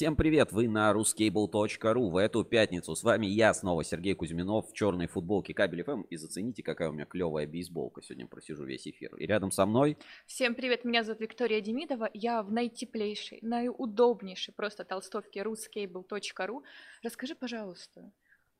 Всем привет, вы на RusCable.ru. В эту пятницу с вами я снова, Сергей Кузьминов, в черной футболке Кабель FM. И зацените, какая у меня клевая бейсболка. Сегодня просижу весь эфир. И рядом со мной... Всем привет, меня зовут Виктория Демидова. Я в наитеплейшей, наиудобнейшей просто толстовке RusCable.ru. Расскажи, пожалуйста,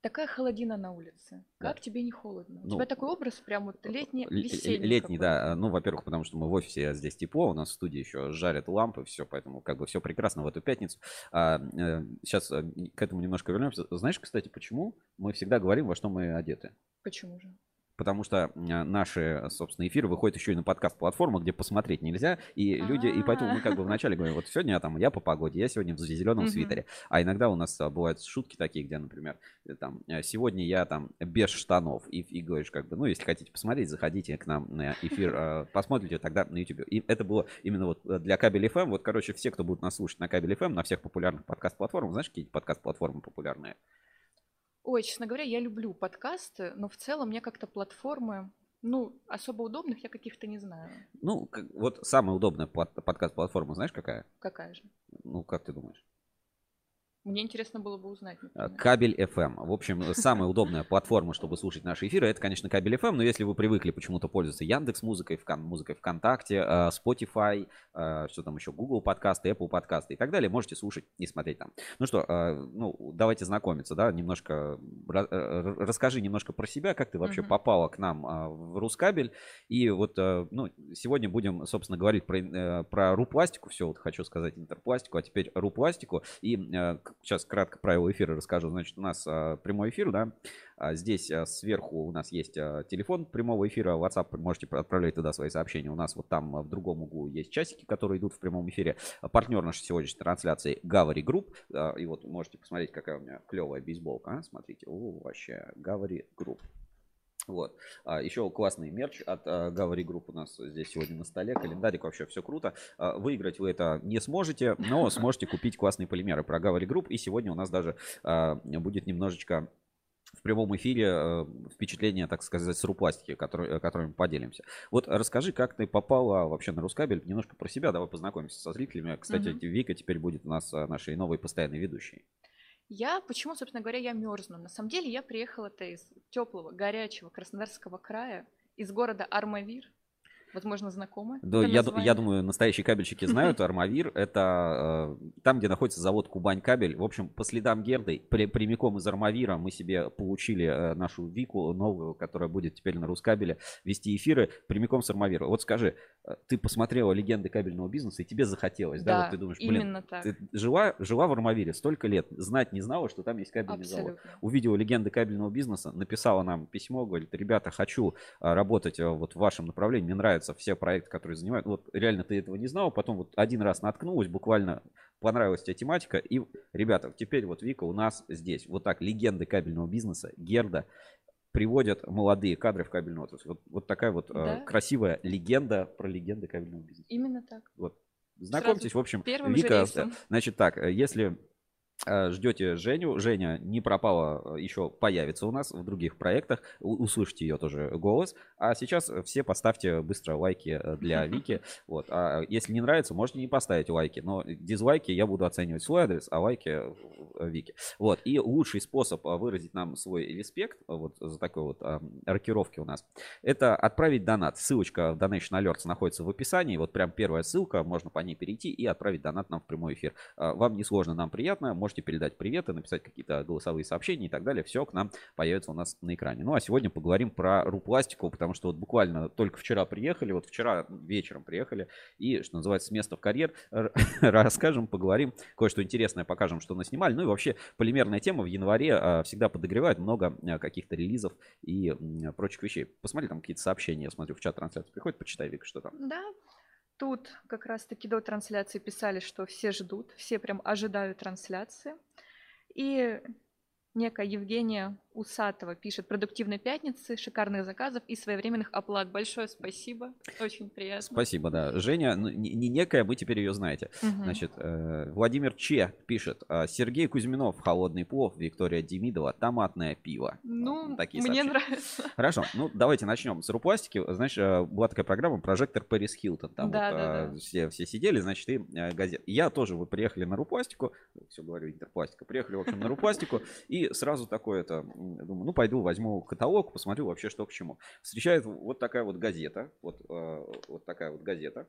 такая холодина на улице. Как тебе не холодно? У тебя такой образ прям вот летний, весенний. Летний, да. Ну, во-первых, потому что мы в офисе, а здесь тепло, у нас в студии еще жарят лампы, все, поэтому как бы все прекрасно в эту пятницу. Сейчас к этому немножко вернемся. Знаешь, кстати, почему мы всегда говорим, во что мы одеты? Почему же? Потому что наши, собственно, эфиры выходят еще и на подкаст-платформу, где посмотреть нельзя, и люди, и поэтому мы как бы вначале говорим, вот сегодня я там, я по погоде, я сегодня в зеленом свитере, а иногда у нас бывают шутки такие, где, например, там, сегодня я там без штанов, и говоришь как бы, ну, если хотите посмотреть, заходите к нам на эфир, посмотрите тогда на YouTube. И это было именно вот для Кабель FM, вот, короче, все, кто будут нас слушать на Кабель FM, на всех популярных подкаст-платформах, знаешь, какие подкаст-платформы популярные? Ой, честно говоря, я люблю подкасты, но в целом мне как-то платформы, ну, особо удобных я каких-то не знаю. Ну, вот самая удобная подкаст-платформа, знаешь, какая? Какая же? Ну, как ты думаешь? Мне интересно было бы узнать. Например. Кабель FM. В общем, самая удобная платформа, чтобы слушать наши эфиры, это, конечно, Кабель FM. Но если вы привыкли почему-то пользоваться Яндекс.Музыкой, музыкой ВКонтакте, Spotify, что там еще, Google подкасты, Apple подкасты и так далее, можете слушать и смотреть там. Ну что, ну, давайте знакомиться, да, немножко расскажи немножко про себя, как ты вообще попала к нам в Рускабель. И вот, ну, сегодня будем, собственно, говорить про РуПластику, все, вот хочу сказать Интерпластику, а теперь РуПластику. И сейчас кратко правила эфира расскажу. Значит, у нас прямой эфир, да. Здесь сверху у нас есть телефон прямого эфира, WhatsApp, можете отправлять туда свои сообщения. У нас вот там в другом углу есть часики, которые идут в прямом эфире. Партнер нашей сегодняшней трансляции Gavary Group. И вот можете посмотреть, какая у меня клевая бейсболка. А? Смотрите, о, вообще Gavary Group. Вот. Еще классный мерч от Gavary Group у нас здесь сегодня на столе. Календарик, вообще все круто. Выиграть вы это не сможете, но сможете купить классные полимеры про Gavary Group. И сегодня у нас даже будет немножечко в прямом эфире впечатление, так сказать, с РуПластики, которыми поделимся. Вот расскажи, как ты попала вообще на Рускабель, немножко про себя. Давай познакомимся со зрителями. Кстати, Вика теперь будет у нас нашей новой постоянной ведущей. Я, почему, собственно говоря, я мерзну? На самом деле я приехала-то из теплого, горячего Краснодарского края, из города Армавир. Возможно, знакомы. Да, я думаю, настоящие кабельщики знают. Армавир — это там, где находится завод Кубань-Кабель. В общем, по следам Герды, прямиком из Армавира мы себе получили нашу Вику новую, которая будет теперь на Рускабеле вести эфиры прямиком с Армавира. Вот скажи, ты посмотрела «Легенды кабельного бизнеса» и тебе захотелось, да? Да, вот ты думаешь, блин, именно так. Ты жила в Армавире столько лет, знать не знала, что там есть кабельный завод. Увидела «Легенды кабельного бизнеса», написала нам письмо, говорит, ребята, хочу работать вот в вашем направлении, мне нравится все проекты, которые занимают. Вот реально ты этого не знал, потом вот один раз наткнулась, буквально понравилась тебе тематика, и, ребята, теперь вот Вика у нас здесь. Вот так «Легенды кабельного бизнеса», Герда, приводят молодые кадры в кабельную отрасль. Вот такая вот красивая легенда про «Легенды кабельного бизнеса». Именно так. Вот. Знакомьтесь, сразу в общем, Вика, значит так, если... Ждете Женю. Женя не пропала, еще появится у нас в других проектах. Услышите ее тоже голос. А сейчас все поставьте быстро лайки для Вики. Вот. А если не нравится, можете не поставить лайки. Но дизлайки я буду оценивать свой адрес, а лайки Вики. Вот. И лучший способ выразить нам свой респект вот за такой вот рокировки у нас, это отправить донат. Ссылочка в Donation Alerts находится в описании. Вот прям первая ссылка, можно по ней перейти и отправить донат нам в прямой эфир. Вам не сложно, нам приятно. Можете передать приветы, написать какие-то голосовые сообщения и так далее. Все к нам появится у нас на экране. Ну, а сегодня поговорим про РуПластику, потому что вот буквально только вчера приехали, вот вчера вечером приехали и, что называется, с места в карьер расскажем, поговорим, кое-что интересное покажем, что наснимали. Ну и вообще полимерная тема в январе всегда подогревает много каких-то релизов и прочих вещей. Посмотри, там какие-то сообщения, я смотрю, в чат трансляции приходит, почитай, Вика, что там. Да. Тут как раз-таки до трансляции писали, что все ждут, все прям ожидают трансляции. И некая Евгения Усатова пишет: продуктивной пятницы, шикарных заказов и своевременных оплат. Большое спасибо, очень приятно. Спасибо, да. Женя, ну, не некая, вы теперь ее знаете. Угу. Значит, Владимир Че пишет: Сергей Кузьминов, холодный плов, Виктория Демидова, томатное пиво. Ну, такие мне сообщения нравится. Хорошо, ну давайте начнем с РусПластики. Знаешь, была такая программа «Прожектор Пэрис Хилтон». Там да, вот, да. Все сидели, значит, и газет. Я тоже, вы приехали на РусПластику, все говорю, Интерпластика, приехали, в общем, на РусПластику, и сразу такое это... Думаю, ну пойду возьму каталог, посмотрю вообще, что к чему. Встречает вот такая вот газета. Вот такая вот газета.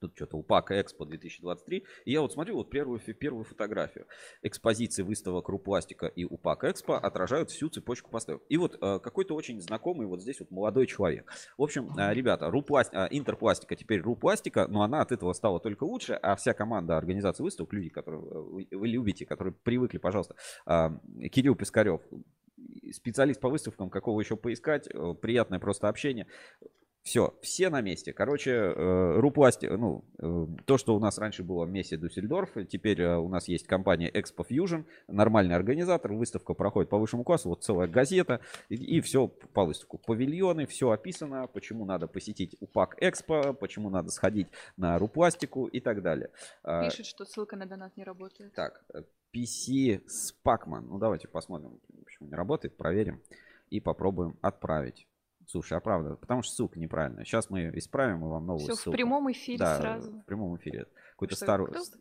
Тут что-то УПАК Экспо 2023. И я вот смотрю вот первую фотографию. Экспозиции выставок РусПластика и УПАК Экспо отражают всю цепочку поставок. И вот какой-то очень знакомый вот здесь вот молодой человек. В общем, ребята, Интерпластика теперь РусПластика, но она от этого стала только лучше. А вся команда организации выставок, люди, которые вы любите, которые привыкли, пожалуйста, Кирилл Пискарев, специалист по выставкам, какого еще поискать, приятное просто общение. Все на месте. Короче, РусПластика, ну, то, что у нас раньше было в месте Дюссельдорф, теперь у нас есть компания Expo Fusion, нормальный организатор, выставка проходит по высшему классу, вот целая газета, и все по выставку. Павильоны, все описано, почему надо посетить УПАК Экспо, почему надо сходить на РусПластику и так далее. Пишет, что ссылка на донат не работает. Так, PC Spacman, ну, давайте посмотрим, почему не работает, проверим и попробуем отправить. Слушай, а правда, потому что ссылка неправильная. Сейчас мы исправим и вам новую ссылку. Все в прямом эфире, да, сразу. В прямом эфире. Какую-то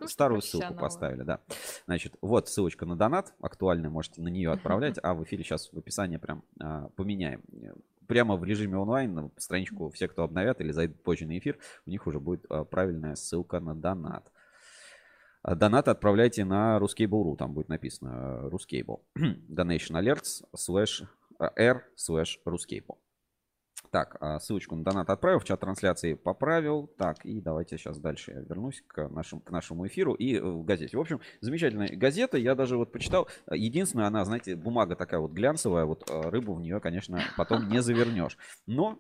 старую ссылку поставили, да. Значит, вот ссылочка на донат. Актуальная, можете на нее отправлять. А в эфире сейчас в описании прям поменяем. Прямо в режиме онлайн на страничку все, кто обновят или зайдут позже на эфир, у них уже будет правильная ссылка на донат. Донат отправляйте на RusCable.ru. Там будет написано RusCable. donationalerts/r/RusCable. Так, ссылочку на донат отправил, в чат трансляции поправил. Так, и давайте сейчас дальше я вернусь к нашему эфиру и в газете. В общем, замечательная газета, я даже вот почитал. Единственное, она, знаете, бумага такая вот глянцевая, вот рыбу в нее, конечно, потом не завернешь. Но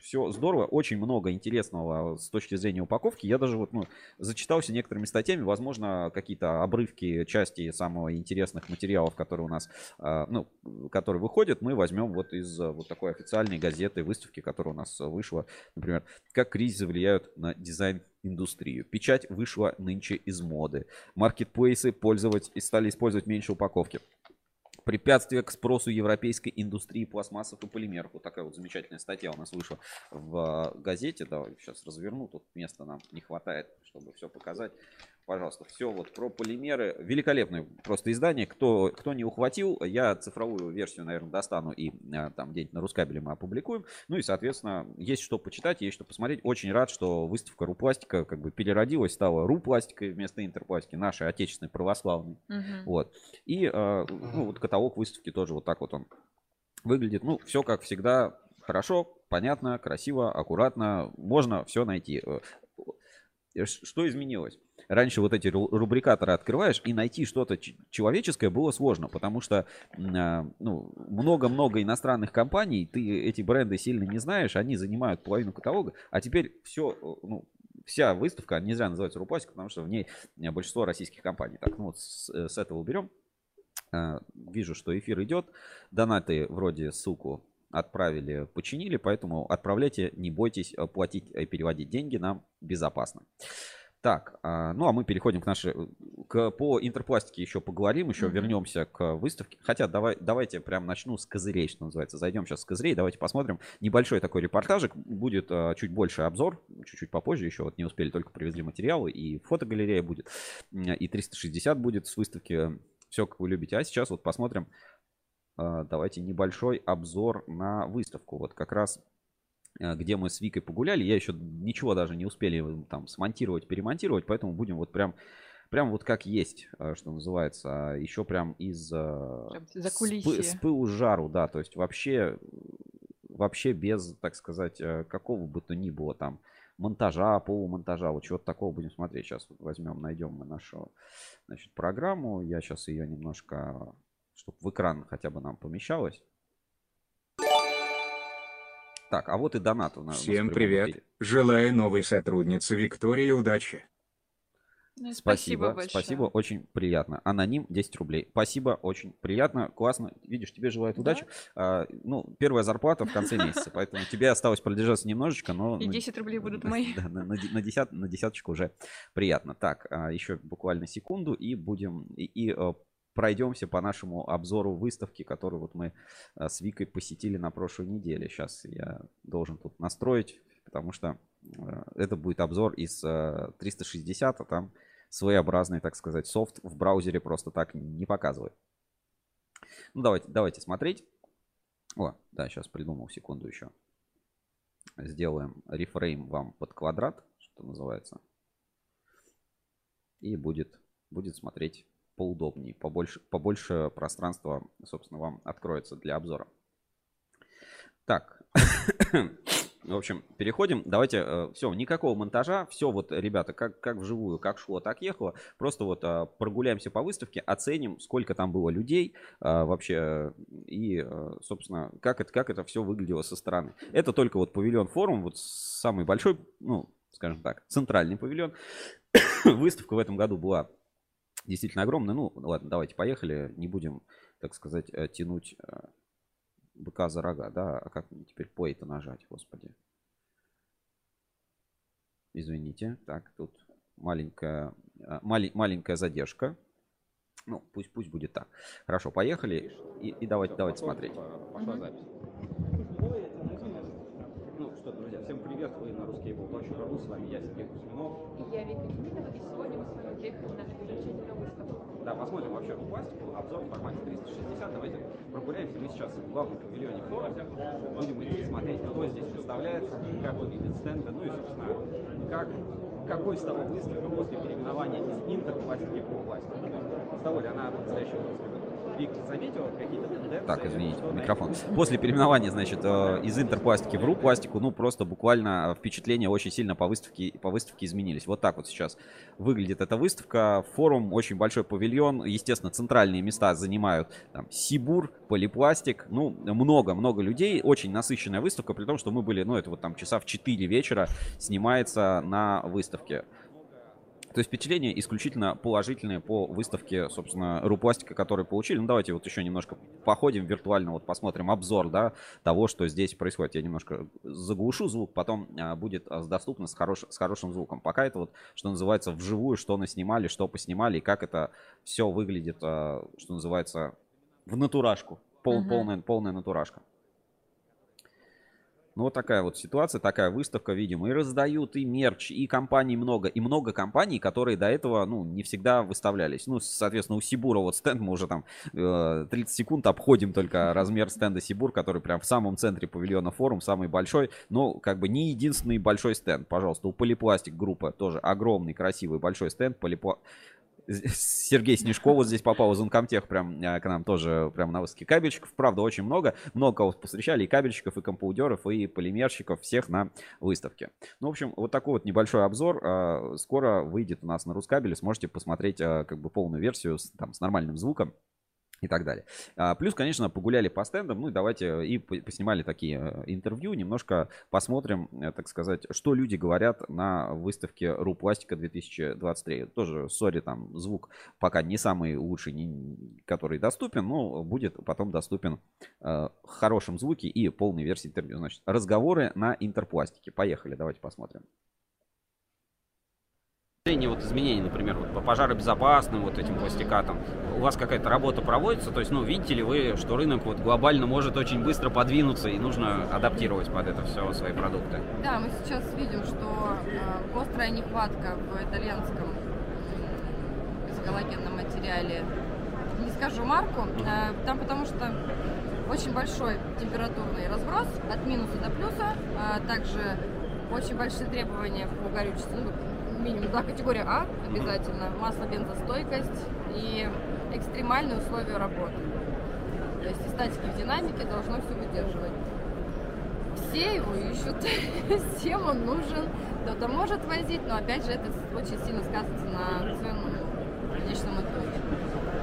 все здорово, очень много интересного с точки зрения упаковки. Я даже вот, зачитался некоторыми статьями, возможно, какие-то обрывки, части самых интересных материалов, которые у нас, которые выходят, мы возьмем вот из вот такой официальной газеты, выставки, которая у нас вышла, например, как кризисы влияют на дизайн-индустрию. Печать вышла нынче из моды. Маркетплейсы стали использовать меньше упаковки. Препятствия к спросу европейской индустрии пластмассов и полимеров. Вот такая вот замечательная статья у нас вышла в газете. Давай сейчас разверну, тут места нам не хватает, чтобы все показать. Пожалуйста, все вот про полимеры. Великолепное просто издание. Кто не ухватил, я цифровую версию, наверное, достану и там где-нибудь на Рускабеле мы опубликуем. Ну и, соответственно, есть что почитать, есть что посмотреть. Очень рад, что выставка РусПластика как бы переродилась, стала РусПластикой вместо Интерпластики, нашей отечественной православной. Угу. Вот. И вот каталог выставки тоже вот так вот он выглядит. Ну, все как всегда хорошо, понятно, красиво, аккуратно. Можно все найти. Что изменилось? Раньше вот эти рубрикаторы открываешь, и найти что-то человеческое было сложно, потому что много-много иностранных компаний, ты эти бренды сильно не знаешь, они занимают половину каталога, а теперь все, вся выставка, не зря называется РусПластика, потому что в ней большинство российских компаний. Так, ну вот с этого уберем. Вижу, что эфир идет. Донаты вроде ссылку отправили, починили, поэтому отправляйте, не бойтесь платить и переводить деньги, нам безопасно. Так, ну а мы переходим по Интерпластике еще поговорим, еще вернемся к выставке. Хотя давайте прям начну с козырей, что называется. Зайдем сейчас с козырей, давайте посмотрим. Небольшой такой репортажик, будет чуть больше обзор, чуть-чуть попозже еще. Вот не успели, только привезли материалы, и фотогалерея будет, и 360 будет с выставки. Все, как вы любите. А сейчас вот посмотрим, давайте небольшой обзор на выставку. Вот как раз... где мы с Викой погуляли. Я еще ничего даже не успели там смонтировать, перемонтировать, поэтому будем вот прям вот как есть, что называется, еще прям с пылу жару, да, то есть вообще без, так сказать, какого бы то ни было там монтажа, полумонтажа, вот чего-то такого будем смотреть. Сейчас возьмем, найдем мы нашу, значит, программу. Я сейчас ее немножко, чтобы в экран хотя бы нам помещалось. Так, а вот и донат у нас. Всем привет. Желаю новой сотруднице Виктории удачи. Спасибо большое. Спасибо, очень приятно. Аноним 10 рублей. Спасибо, очень приятно, классно. Видишь, тебе желают удачи. Да? Первая зарплата в конце месяца, поэтому тебе осталось продержаться немножечко, но... И 10 рублей будут мои. Да, на десяточку уже приятно. Так, еще буквально секунду и будем... Пройдемся по нашему обзору выставки, которую вот мы с Викой посетили на прошлой неделе. Сейчас я должен тут настроить, потому что это будет обзор из 360, а там своеобразный, так сказать, софт в браузере просто так не показывает. Ну, давайте смотреть. О, да, сейчас придумал, секунду еще. Сделаем рефрейм вам под квадрат, что называется. И будет смотреть поудобнее, побольше пространства, собственно, вам откроется для обзора. Так, в общем, переходим. Давайте, все, никакого монтажа, все вот, ребята, как вживую, как шло, так ехало. Просто вот прогуляемся по выставке, оценим, сколько там было людей вообще и, собственно, как это все выглядело со стороны. Это только вот павильон форум, вот самый большой, скажем так, центральный павильон. Выставка в этом году была действительно огромный. Ну, ладно, давайте поехали. Не будем, так сказать, тянуть быка за рога, да? А как мне теперь по это нажать, господи? Извините. Так, тут маленькая задержка. Ну, пусть будет так. Хорошо, поехали. И давайте смотреть. Пошла запись. Друзья, всем привет, вы на RusCable.ru, с вами я, Сергей Кузьминов. И я, Виктория Демидова, и сегодня мы с вами приехали в нашу замечательную выставку. Да, посмотрим вообще пластику, обзор в формате 360, давайте прогуляемся. Мы сейчас в главном павильоне форума, будем идти смотреть, кто здесь представляется, как выглядит стенды, ну и, собственно, какой стала выставка после переименования из Интерпластики в Полипластик. Стала ли она настоящая выставка? Заметил какие-то тенденции? Так, извините, микрофон. После переименования, значит, из Интерпластики в РусПластику, просто буквально впечатления очень сильно по выставке изменились. Вот так вот сейчас выглядит эта выставка. Форум, очень большой павильон. Естественно, центральные места занимают там Сибур, Полипластик. Много-много людей. Очень насыщенная выставка, при том, что мы были, это вот там часа в 4 вечера снимается на выставке. То есть впечатления исключительно положительные по выставке, собственно, РусПластика, которые получили. Давайте вот еще немножко походим виртуально, вот посмотрим обзор, да, того, что здесь происходит. Я немножко заглушу звук, потом будет доступно с хорошим звуком. Пока это вот, что называется, вживую, что наснимали, что поснимали, и как это все выглядит, что называется, в натурашку, полная натурашка. Ну, вот такая вот ситуация, такая выставка, видимо, и раздают, и мерч, и компаний много, и много компаний, которые до этого, не всегда выставлялись. Соответственно, у Сибура вот стенд, мы уже там 30 секунд обходим только размер стенда Сибур, который прям в самом центре павильона форум, самый большой, но как бы не единственный большой стенд, пожалуйста. У Полипластик Группа тоже огромный, красивый, большой стенд, Сергей Снежков здесь попал, Зумкомтех прям к нам тоже прям на выставке. Кабельщиков, правда, очень много. Много кого повстречали, и кабельщиков, и компаудеров, и полимерщиков, всех на выставке. В общем, вот такой вот небольшой обзор. Скоро выйдет у нас на RusCable, сможете посмотреть как бы полную версию с нормальным звуком и так далее. Плюс, конечно, погуляли по стендам, давайте и поснимали такие интервью, немножко посмотрим, так сказать, что люди говорят на выставке РусПластика 2023. Тоже, там звук пока не самый лучший, который доступен, но будет потом доступен в хорошем звуке и полной версии интервью. Значит, разговоры на Интерпластике. Поехали, давайте посмотрим. Изменений, например, по пожаробезопасным этим пластикатам, у вас какая-то работа проводится, то есть, видите ли вы, что рынок глобально может очень быстро подвинуться и нужно адаптировать под это все свои продукты? Да, мы сейчас видим, что острая нехватка в итальянском высокогалогенном материале, не скажу марку, там потому что очень большой температурный разброс от минуса до плюса, также очень большие требования по горючести, минимум, категория А обязательно, масло-бензостойкость и экстремальные условия работы. То есть и статики в динамике должно все выдерживать. Все его ищут, всем он нужен, кто-то может возить, но опять же это очень сильно сказывается на цену в конечном итоге.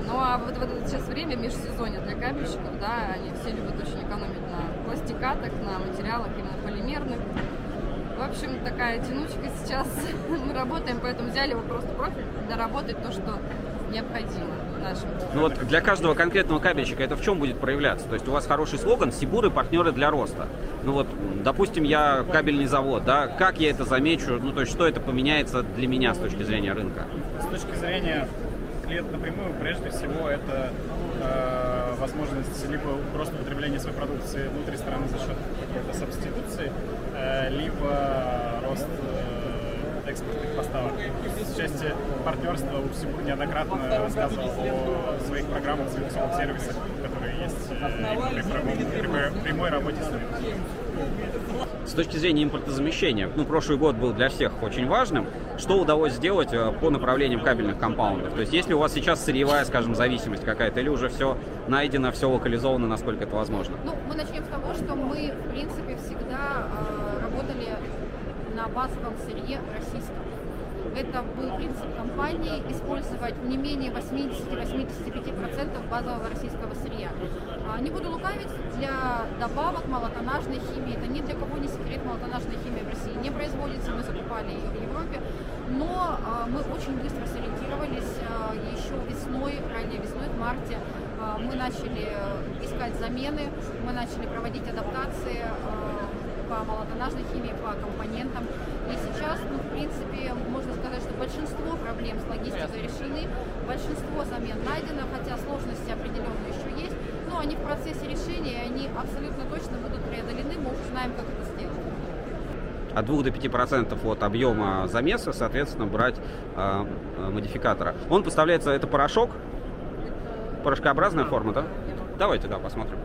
Ну а вот в это сейчас время межсезонье для кабельщиков, они все любят очень экономить на пластикатах, на материалах именно полимерных. В общем, такая тянучка сейчас. Мы работаем, поэтому взяли его просто профиль, доработать то, что необходимо. Ну вот для каждого конкретного кабельщика это в чем будет проявляться? То есть у вас хороший слоган «Сибур и партнеры для роста». Ну вот, допустим, я кабельный завод, да, как я это замечу? Ну то есть что это поменяется для меня с точки зрения рынка? С точки зрения клиента напрямую, прежде всего, это возможность либо просто потребления своей продукции внутри страны за счет какой-то субституции, либо рост экспортных поставок. В части партнерства у Сибур неоднократно рассказывал о своих программах, своих сервисах, которые есть при прямой работе с ними. С точки зрения импортозамещения, ну, прошлый год был для всех очень важным. Что удалось сделать по направлениям кабельных компаундов? То есть если у вас сейчас сырьевая, скажем, зависимость какая-то, или уже все найдено, все локализовано, насколько это возможно? Ну, мы начнем с того, что мы, в принципе, всегда работали на базовом сырье российском. Это был принцип компании использовать не менее 80-85% базового российского сырья. Не буду лукавить, для добавок малотоннажной химии, это ни для кого не секрет, малотоннажная химия в России не производится, мы закупали ее в Европе, но мы очень быстро сориентировались еще весной, ранней весной, в марте. Мы начали искать замены, мы начали проводить адаптации по малотоннажной химии, по компонентам. И сейчас, ну, в принципе, можно сказать, что большинство проблем с логистикой решены, большинство замен найдено, хотя сложности определенно еще есть, но они в процессе решения, они абсолютно точно будут преодолены, мы уже знаем, как это сделать. От 2 до 5% от объема замеса, соответственно, брать модификатора. Он поставляется, это порошок, это порошкообразная форма, да? Давайте, да, посмотрим.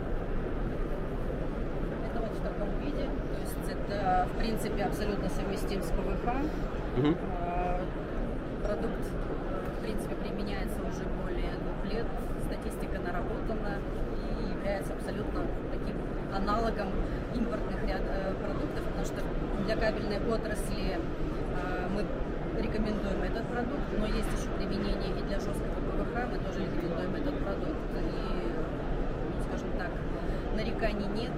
В принципе, абсолютно совместим с ПВХ. Угу. Продукт, в принципе, применяется уже более 2 лет. Статистика наработана и является абсолютно таким аналогом импортных продуктов, потому что для кабельной отрасли мы рекомендуем этот продукт, но есть еще применение и для жесткого ПВХ, мы тоже рекомендуем этот продукт. И, ну, скажем так, нареканий нет.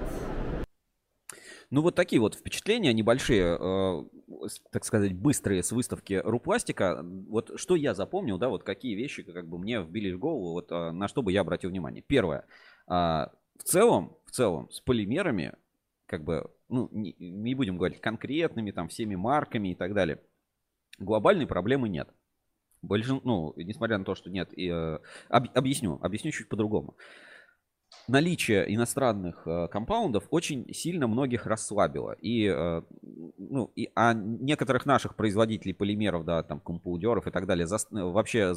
Ну вот такие вот впечатления небольшие, так сказать, быстрые с выставки РусПластика. Вот что я запомнил, да, вот какие вещи как бы мне вбили в голову, вот на что бы я обратил внимание. Первое. В целом с полимерами, как бы, ну, не будем говорить конкретными, там, всеми марками и так далее, глобальной проблемы нет. Ну, несмотря на то, что нет, объясню чуть по-другому. Наличие иностранных компаундов очень сильно многих расслабило. А некоторых наших производителей полимеров, да, там, компаудеров и так далее, вообще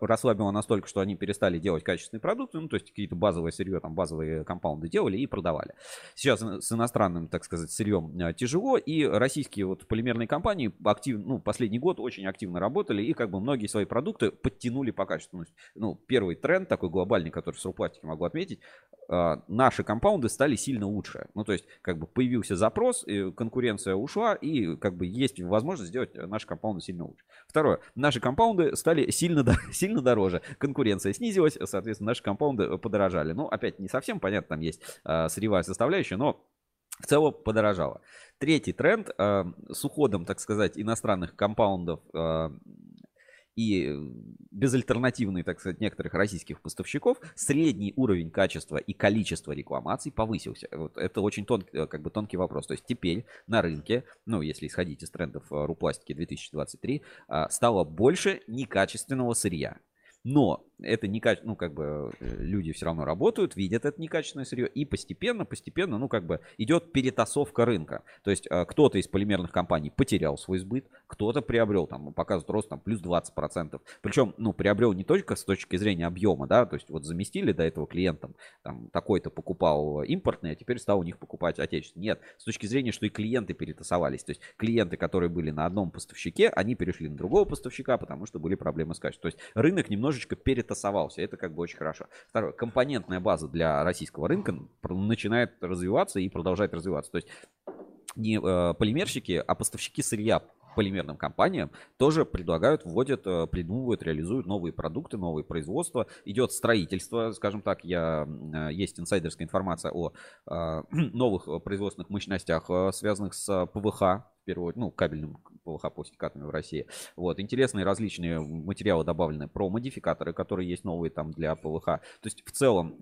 расслабило настолько, что они перестали делать качественные продукты, ну, то есть какие-то базовые сырье, там, базовые компаунды делали и продавали. Сейчас с иностранным, так сказать, сырьем тяжело, и российские вот полимерные компании активно, ну, последний год очень активно работали, и как бы многие свои продукты подтянули по качеству. Ну, первый тренд такой глобальный, который с РусПластика могу отметить, наши компаунды стали сильно лучше. Ну, то есть, как бы появился запрос, конкуренция ушла, и как бы есть возможность сделать наши компаунды сильно лучше. Второе. Наши компаунды стали сильно дороже. Конкуренция снизилась, соответственно, наши компаунды подорожали. Ну, опять не совсем понятно, там есть сырьевая составляющая, но в целом подорожало. Третий тренд. С уходом, так сказать, иностранных компаундов и безальтернативные, так сказать, некоторых российских поставщиков, средний уровень качества и количества рекламаций повысился. Вот это очень тонкий вопрос. То есть теперь на рынке, ну, если исходить из трендов РусПластики 2023, стало больше некачественного сырья. Но это некачественное, ну, как бы люди все равно работают, видят это некачественное сырье, и постепенно, ну, как бы идет перетасовка рынка. То есть кто-то из полимерных компаний потерял свой сбыт, кто-то приобрел, там, показывает рост, там, плюс 20%. Причем, ну, приобрел не только с точки зрения объема, да, то есть вот заместили до этого клиентам, там, такой-то покупал импортный, а теперь стал у них покупать отечественный. Нет, с точки зрения, что и клиенты перетасовались. То есть клиенты, которые были на одном поставщике, они перешли на другого поставщика, потому что были проблемы с качеством. То есть рынок немножечко перетасовался. Это как бы очень хорошо. Второе. Компонентная база для российского рынка начинает развиваться и продолжает развиваться. То есть не полимерщики, а поставщики сырья полимерным компаниям тоже предлагают, вводят, придумывают, реализуют новые продукты, новые производства. Идет строительство, скажем так, есть инсайдерская информация о новых производственных мощностях, связанных с ПВХ, в первую очередь, ну, кабельным ПВХ пластикатами в России. Вот. Интересные различные материалы добавлены, про модификаторы, которые есть новые там для ПВХ. То есть в целом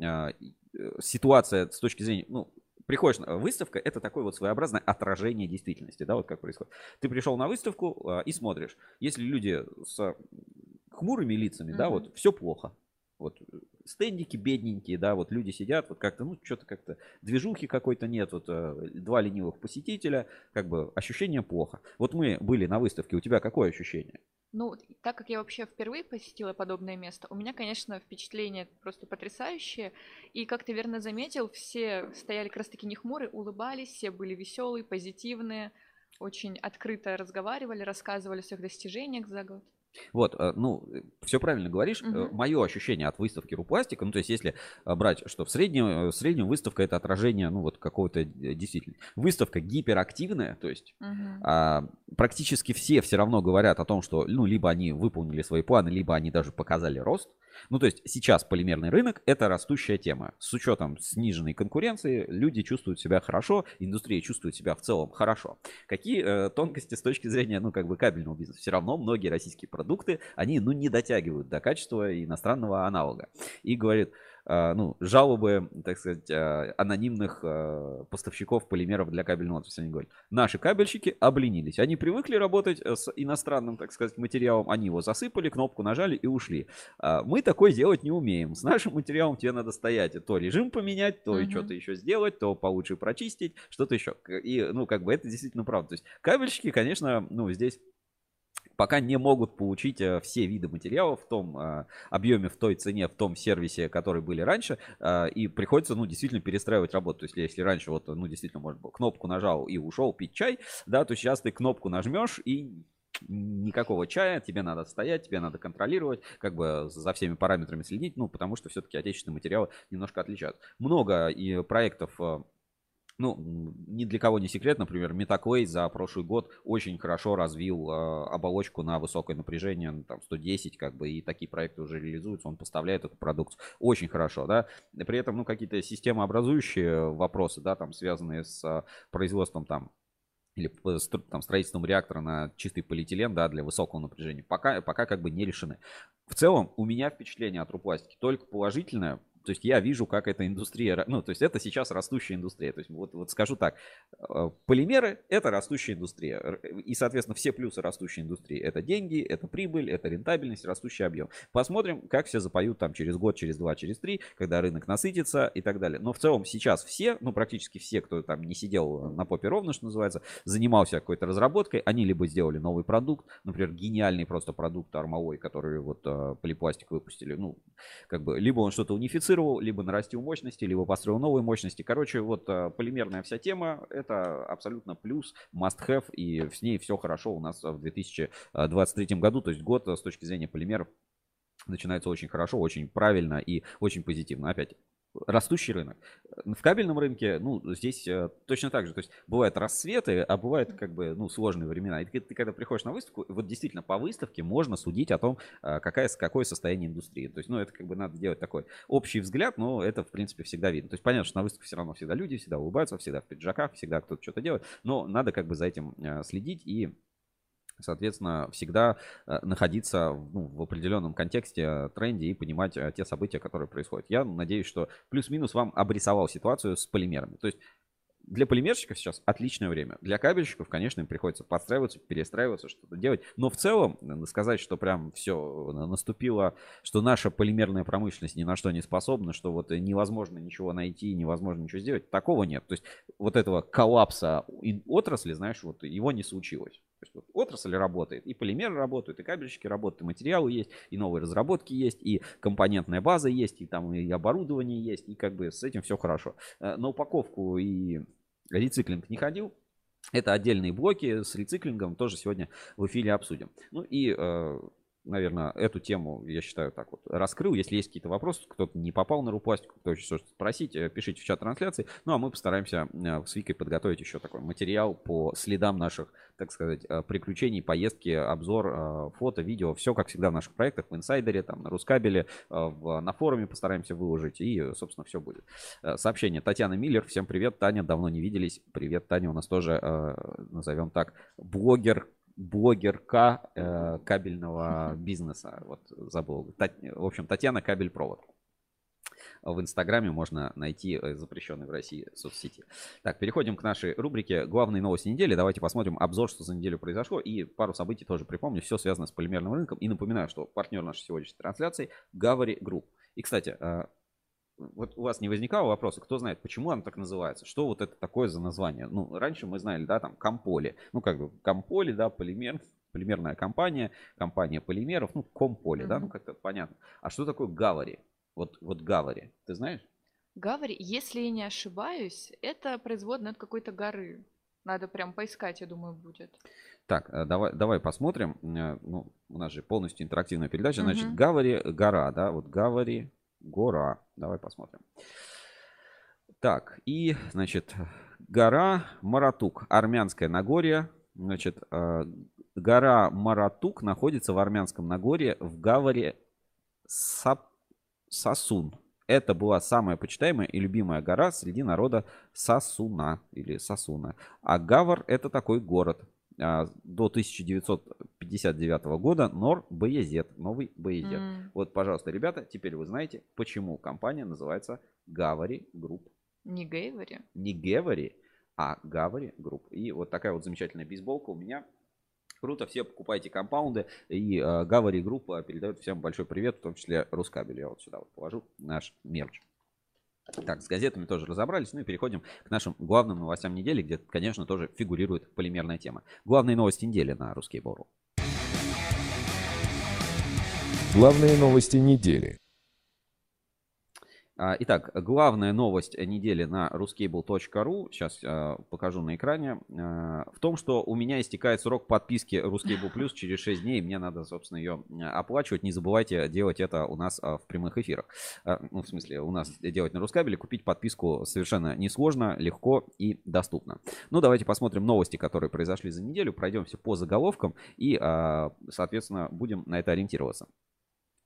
ситуация с точки зрения... Ну, приходишь, выставка — это такое вот своеобразное отражение действительности, да, вот как происходит. Ты пришел на выставку и смотришь. Если люди с хмурыми лицами, да, вот все плохо. Вот стендики бедненькие, да, вот люди сидят, вот как-то, ну, что-то как-то, движухи какой-то нет, вот два ленивых посетителя, как бы ощущение плохо. Вот мы были на выставке, у тебя какое ощущение? Ну, так как я вообще впервые посетила подобное место, у меня, конечно, впечатления просто потрясающие. И, как ты верно заметил, все стояли как раз-таки не хмурые, улыбались, все были веселые, позитивные, очень открыто разговаривали, рассказывали о своих достижениях за год. Вот, ну, все правильно говоришь. Мое ощущение от выставки РусПластика, ну, то есть если брать, что в среднем выставка — это отражение, ну, вот какого-то действительно. Выставка гиперактивная, то есть практически все равно говорят о том, что, ну, либо они выполнили свои планы, либо они даже показали рост. Ну, то есть сейчас полимерный рынок — это растущая тема. С учетом сниженной конкуренции люди чувствуют себя хорошо, индустрия чувствует себя в целом хорошо. Какие тонкости с точки зрения, ну, как бы кабельного бизнеса? Все равно многие российские продукты, они, ну, не дотягивают до качества иностранного аналога. И говорит, ну, жалобы, так сказать, анонимных поставщиков полимеров для кабельного отрасли. Они говорят, наши кабельщики обленились. Они привыкли работать с иностранным, так сказать, материалом. Они его засыпали, кнопку нажали и ушли. Мы такое делать не умеем. С нашим материалом тебе надо стоять. То режим поменять, то и что-то еще сделать, то получше прочистить, что-то еще. И, ну, как бы это действительно правда. То есть кабельщики, конечно, ну, здесь... пока не могут получить все виды материалов в том объеме, в той цене, в том сервисе, которые были раньше, и приходится, ну, действительно перестраивать работу. То есть если раньше вот, ну, действительно, можно было кнопку нажал и ушел пить чай, да, то сейчас ты кнопку нажмешь и никакого чая, тебе надо стоять, тебе надо контролировать, как бы за всеми параметрами следить, ну, потому что все-таки отечественные материалы немножко отличаются. Много и проектов. Ну, ни для кого не секрет, например, Метаклей за прошлый год очень хорошо развил оболочку на высокое напряжение, ну, там 110, как бы, и такие проекты уже реализуются, он поставляет эту продукцию очень хорошо, да. При этом, ну, какие-то системообразующие вопросы, да, там, связанные с производством, там, или там строительством реактора на чистый полиэтилен, да, для высокого напряжения, пока как бы не решены. В целом, у меня впечатление от РусПластики только положительное. То есть я вижу, как эта индустрия, ну, то есть это сейчас растущая индустрия. То есть вот скажу так, полимеры — это растущая индустрия. И, соответственно, все плюсы растущей индустрии — это деньги, это прибыль, это рентабельность, растущий объем. Посмотрим, как все запоют там через год, через два, через три, когда рынок насытится и так далее. Но в целом сейчас все, ну, практически все, кто там не сидел на попе ровно, что называется, занимался какой-то разработкой, они либо сделали новый продукт, например, гениальный просто продукт Армовой, который вот Полипластик выпустили, ну, как бы, либо он что-то унифицировал, либо нарастил мощности, либо построил новые мощности. Короче, вот полимерная вся тема — это абсолютно плюс, must-have, и с ней все хорошо у нас в 2023 году. То есть год с точки зрения полимеров начинается очень хорошо, очень правильно и очень позитивно. Опять растущий рынок. В кабельном рынке, ну, здесь точно так же. То есть бывают рассветы, а бывают, как бы, ну, сложные времена. И ты когда приходишь на выставку, вот действительно по выставке можно судить о том, какое состояние индустрии. То есть, ну, это как бы надо делать такой общий взгляд, но это, в принципе, всегда видно. То есть понятно, что на выставке все равно всегда люди, всегда улыбаются, всегда в пиджаках, всегда кто-то что-то делает, но надо как бы за этим следить и... соответственно, всегда находиться, ну, в определенном контексте, тренде и понимать те события, которые происходят. Я надеюсь, что плюс-минус вам обрисовал ситуацию с полимерами. То есть для полимерщиков сейчас отличное время. Для кабельщиков, конечно, им приходится подстраиваться, перестраиваться, что-то делать. Но в целом надо сказать, что прям все наступило, что наша полимерная промышленность ни на что не способна, что вот невозможно ничего найти, невозможно ничего сделать. Такого нет. То есть вот этого коллапса отрасли, знаешь, вот его не случилось. То есть вот отрасль работает, и полимеры работают, и кабельщики работают, и материалы есть, и новые разработки есть, и компонентная база есть, и там и оборудование есть, и как бы с этим все хорошо. На упаковку и рециклинг не ходил. Это отдельные блоки с рециклингом, тоже сегодня в эфире обсудим. Ну и наверное, эту тему, я считаю, так вот раскрыл. Если есть какие-то вопросы, кто-то не попал на РусПластику, кто еще что-то спросить, пишите в чат трансляции. Ну, а мы постараемся с Викой подготовить еще такой материал по следам наших, так сказать, приключений, поездки, обзор, фото, видео. Все, как всегда, в наших проектах, в инсайдере, там, на РусКабеле, на форуме постараемся выложить. И, собственно, все будет. Сообщение. Татьяна Миллер. Всем привет, Таня. Давно не виделись. Привет, Таня. У нас тоже, назовем так, блогерка кабельного бизнеса. Вот забыл. В общем, Татьяна Кабель-провод. В Инстаграме можно найти запрещенные в России соцсети. Так, переходим к нашей рубрике «Главные новости недели». Давайте посмотрим обзор, что за неделю произошло. И пару событий тоже припомню. Все связано с полимерным рынком. И напоминаю, что партнер нашей сегодняшней трансляции – Gavary Group. И, кстати, вот у вас не возникало вопроса, кто знает, почему она так называется? Что вот это такое за название? Ну, раньше мы знали, да, там, Комполи. Ну, как бы, Комполи, да, полимер, полимерная компания, компания полимеров, ну, Комполи, да, ну, как-то понятно. А что такое Gavary? Вот Gavary, ты знаешь? Gavary, если я не ошибаюсь, это производная от какой-то горы. Надо прям поискать, я думаю, будет. Так, давай посмотрим. Ну, у нас же полностью интерактивная передача. Значит, Gavary, гора, да, вот Gavary... Гора. Давай посмотрим. Так, и, значит, гора Маратук. Армянское Нагорье. Значит, гора Маратук находится в Армянском Нагорье в Gavary Сасун. Это была самая почитаемая и любимая гора среди народа Сасуна или Сасуна. А Гавар — это такой город. До 1959 года Нор-Баязет, Новый Баязет. Вот, пожалуйста, ребята, теперь вы знаете, почему компания называется Gavary Group. Не Gavary. Не Gavary, а Gavary Group. И вот такая вот замечательная бейсболка у меня. Круто, все покупайте компаунды. И Gavary Group передает всем большой привет, в том числе РусКабель. Я вот сюда вот положу наш мерч. Так, с газетами тоже разобрались. Ну и переходим к нашим главным новостям недели, где, конечно, тоже фигурирует полимерная тема. Главные новости недели на RusCable.ru. Главные новости недели. Итак, главная новость недели на RusCable.ru, сейчас покажу на экране, в том, что у меня истекает срок подписки RusCable Plus через 6 дней, и мне надо, собственно, ее оплачивать. Не забывайте делать это у нас в прямых эфирах. Ну, в смысле, у нас делать на RusCable, купить подписку совершенно несложно, легко и доступно. Ну, давайте посмотрим новости, которые произошли за неделю, пройдемся по заголовкам и, соответственно, будем на это ориентироваться.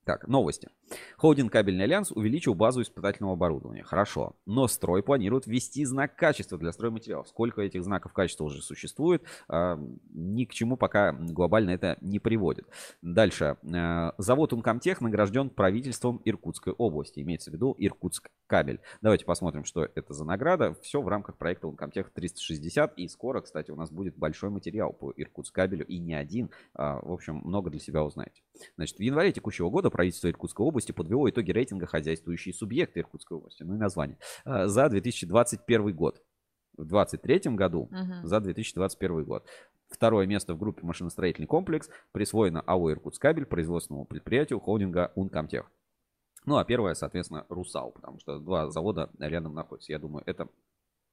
Так, новости. Холдинг «Кабельный альянс» увеличил базу испытательного оборудования. Хорошо. Но строй планирует ввести знак качества для стройматериалов. Сколько этих знаков качества уже существует, ни к чему пока глобально это не приводит. Дальше. Завод «Зумкомтех» награжден правительством Иркутской области. Имеется в виду Иркутсккабель. Давайте посмотрим, что это за награда. Все в рамках проекта «Зумкомтех 360». И скоро, кстати, у нас будет большой материал по Иркутсккабелю. И не один. В общем, много для себя узнаете. Значит, в январе текущего года правительство Иркутской области подвело итоги рейтинга «Хозяйствующие субъекты Иркутской области», ну и название, за 2021 год. В 2023 году за 2021 год. Второе место в группе «Машиностроительный комплекс» присвоено АО «Иркутсккабель», производственному предприятию холдинга «Ункомтех». Ну а первое, соответственно, «Русал», потому что два завода рядом находятся. Я думаю, это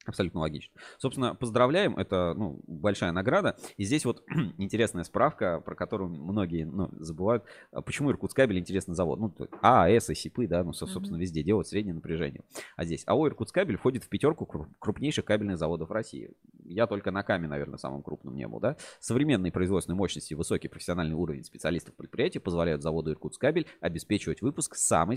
абсолютно логично. Собственно, поздравляем, это, ну, большая награда. И здесь вот интересная справка, про которую многие, ну, забывают. Почему Иркутсккабель интересный завод? Ну, ААС и СИПы, да, ну, собственно, везде делают среднее напряжение. А здесь АО «Иркутсккабель» входит в пятерку крупнейших кабельных заводов России. Я только на Каме, наверное, самым крупным не был, да. Современные производственные мощности и высокий профессиональный уровень специалистов предприятия позволяют заводу «Иркутсккабель» обеспечивать выпуск самой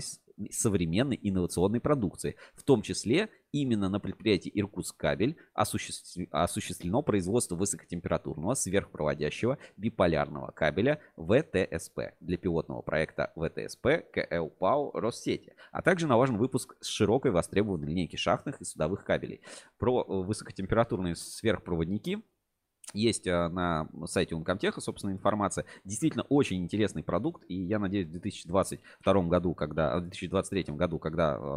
современной инновационной продукции, в том числе именно на предприятии «Иркутсккабель» осуществлено производство высокотемпературного сверхпроводящего биполярного кабеля ВТСП для пилотного проекта ВТСП КЛ ПАО «Россети», а также налажен выпуск с широкой востребованной линейки шахтных и судовых кабелей. Про высокотемпературные сверхпроводники есть на сайте Uncomtech, собственно, информация. Действительно, очень интересный продукт. И я надеюсь, в 2023 году, когда,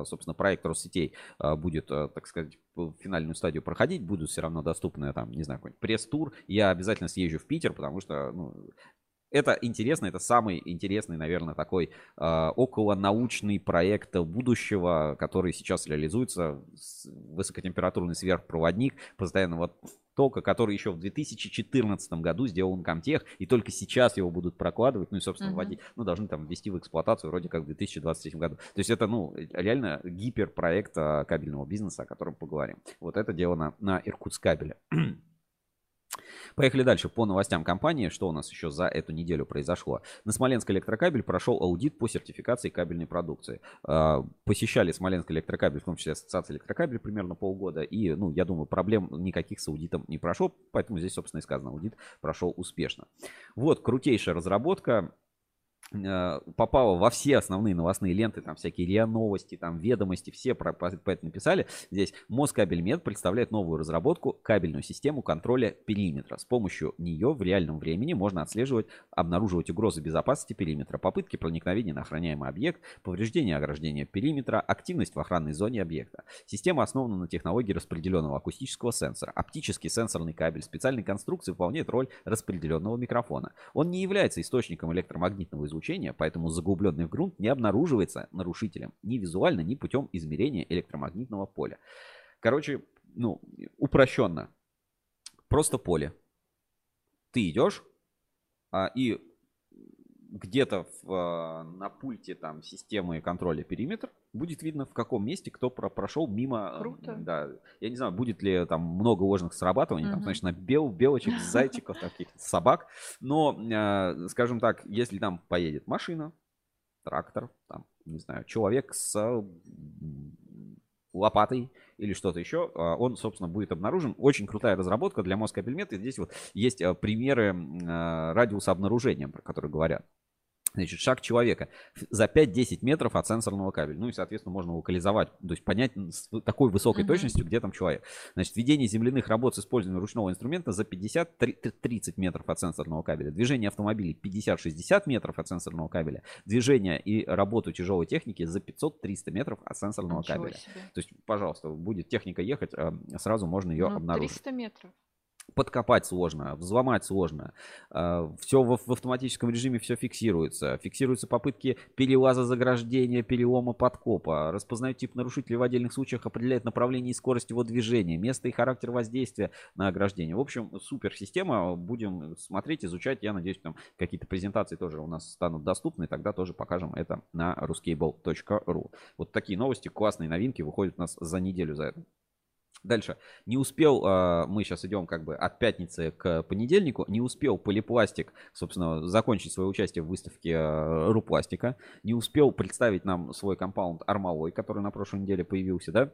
собственно, проект Россетей будет, так сказать, финальную стадию проходить, будут все равно доступны, там, не знаю, какой-нибудь пресс-тур. Я обязательно съезжу в Питер, потому что, ну, это интересно, это самый интересный, наверное, такой околонаучный проект будущего, который сейчас реализуется. Высокотемпературный сверхпроводник постоянного тока, который еще в 2014 году сделал Зумкомтех, и только сейчас его будут прокладывать, ну и, собственно, вводить, ну, должны там ввести в эксплуатацию вроде как в 2023 году. То есть это, ну, реально гиперпроект кабельного бизнеса, о котором поговорим. Вот это дело на Иркутсккабеле. Поехали дальше по новостям компании. Что у нас еще за эту неделю произошло? На Смоленскэлектрокабель прошел аудит по сертификации кабельной продукции. Посещали Смоленскэлектрокабель, в том числе Ассоциация электрокабелей, примерно полгода. И, ну, я думаю, проблем никаких с аудитом не прошло. Поэтому здесь, собственно, и сказано, аудит прошел успешно. Вот крутейшая разработка. Попала во все основные новостные ленты, там всякие РИА Новости, там Ведомости, все про это написали. Здесь Москабельмет представляет новую разработку, кабельную систему контроля периметра. С помощью нее в реальном времени можно отслеживать, обнаруживать угрозы безопасности периметра, попытки проникновения на охраняемый объект, повреждение ограждения периметра, активность в охранной зоне объекта. Система основана на технологии распределенного акустического сенсора. Оптический сенсорный кабель специальной конструкции выполняет роль распределенного микрофона. Он не является источником электромагнитного излучения, поэтому заглубленный в грунт не обнаруживается нарушителем ни визуально, ни путем измерения электромагнитного поля. Короче, ну, упрощенно. Просто поле. Ты идешь, и где-то на пульте там системы контроля периметр будет видно, в каком месте кто прошел мимо. Круто. Да, я не знаю, будет ли там много ложных срабатываний, там, значит, на белочек, зайчиков, каких-то собак. Но, скажем так, если там поедет машина, трактор, там, не знаю, человек с лопатой или что-то еще, он, собственно, будет обнаружен. Очень крутая разработка для Москабельмета. И здесь вот есть примеры радиуса обнаружения, про которые говорят. Значит, шаг человека за 5-10 метров от сенсорного кабеля. Ну и, соответственно, можно локализовать, то есть понять с такой высокой точностью, где там человек. Значит, ведение земляных работ с использованием ручного инструмента за 50-30 метров от сенсорного кабеля. Движение автомобилей 50-60 метров от сенсорного кабеля. Движение и работу тяжелой техники за 500-300 метров от сенсорного кабеля. Себе. То есть, пожалуйста, будет техника ехать, сразу можно ее обнаружить. 300 метров. Подкопать сложно, взломать сложно. Все в автоматическом режиме, все фиксируется. Фиксируются попытки перелаза заграждения, перелома, подкопа. Распознают тип нарушителей в отдельных случаях, определяет направление и скорость его движения, место и характер воздействия на ограждение. В общем, супер система. Будем смотреть, изучать. Я надеюсь, там какие-то презентации тоже у нас станут доступны. Тогда тоже покажем это на RusCable.ru. Вот такие новости, классные новинки выходят у нас за неделю за это. Дальше. Не успел, мы сейчас идем как бы от пятницы к понедельнику, не успел Полипластик, собственно, закончить свое участие в выставке РусПластика, не успел представить нам свой компаунд Армовой, который на прошлой неделе появился, да?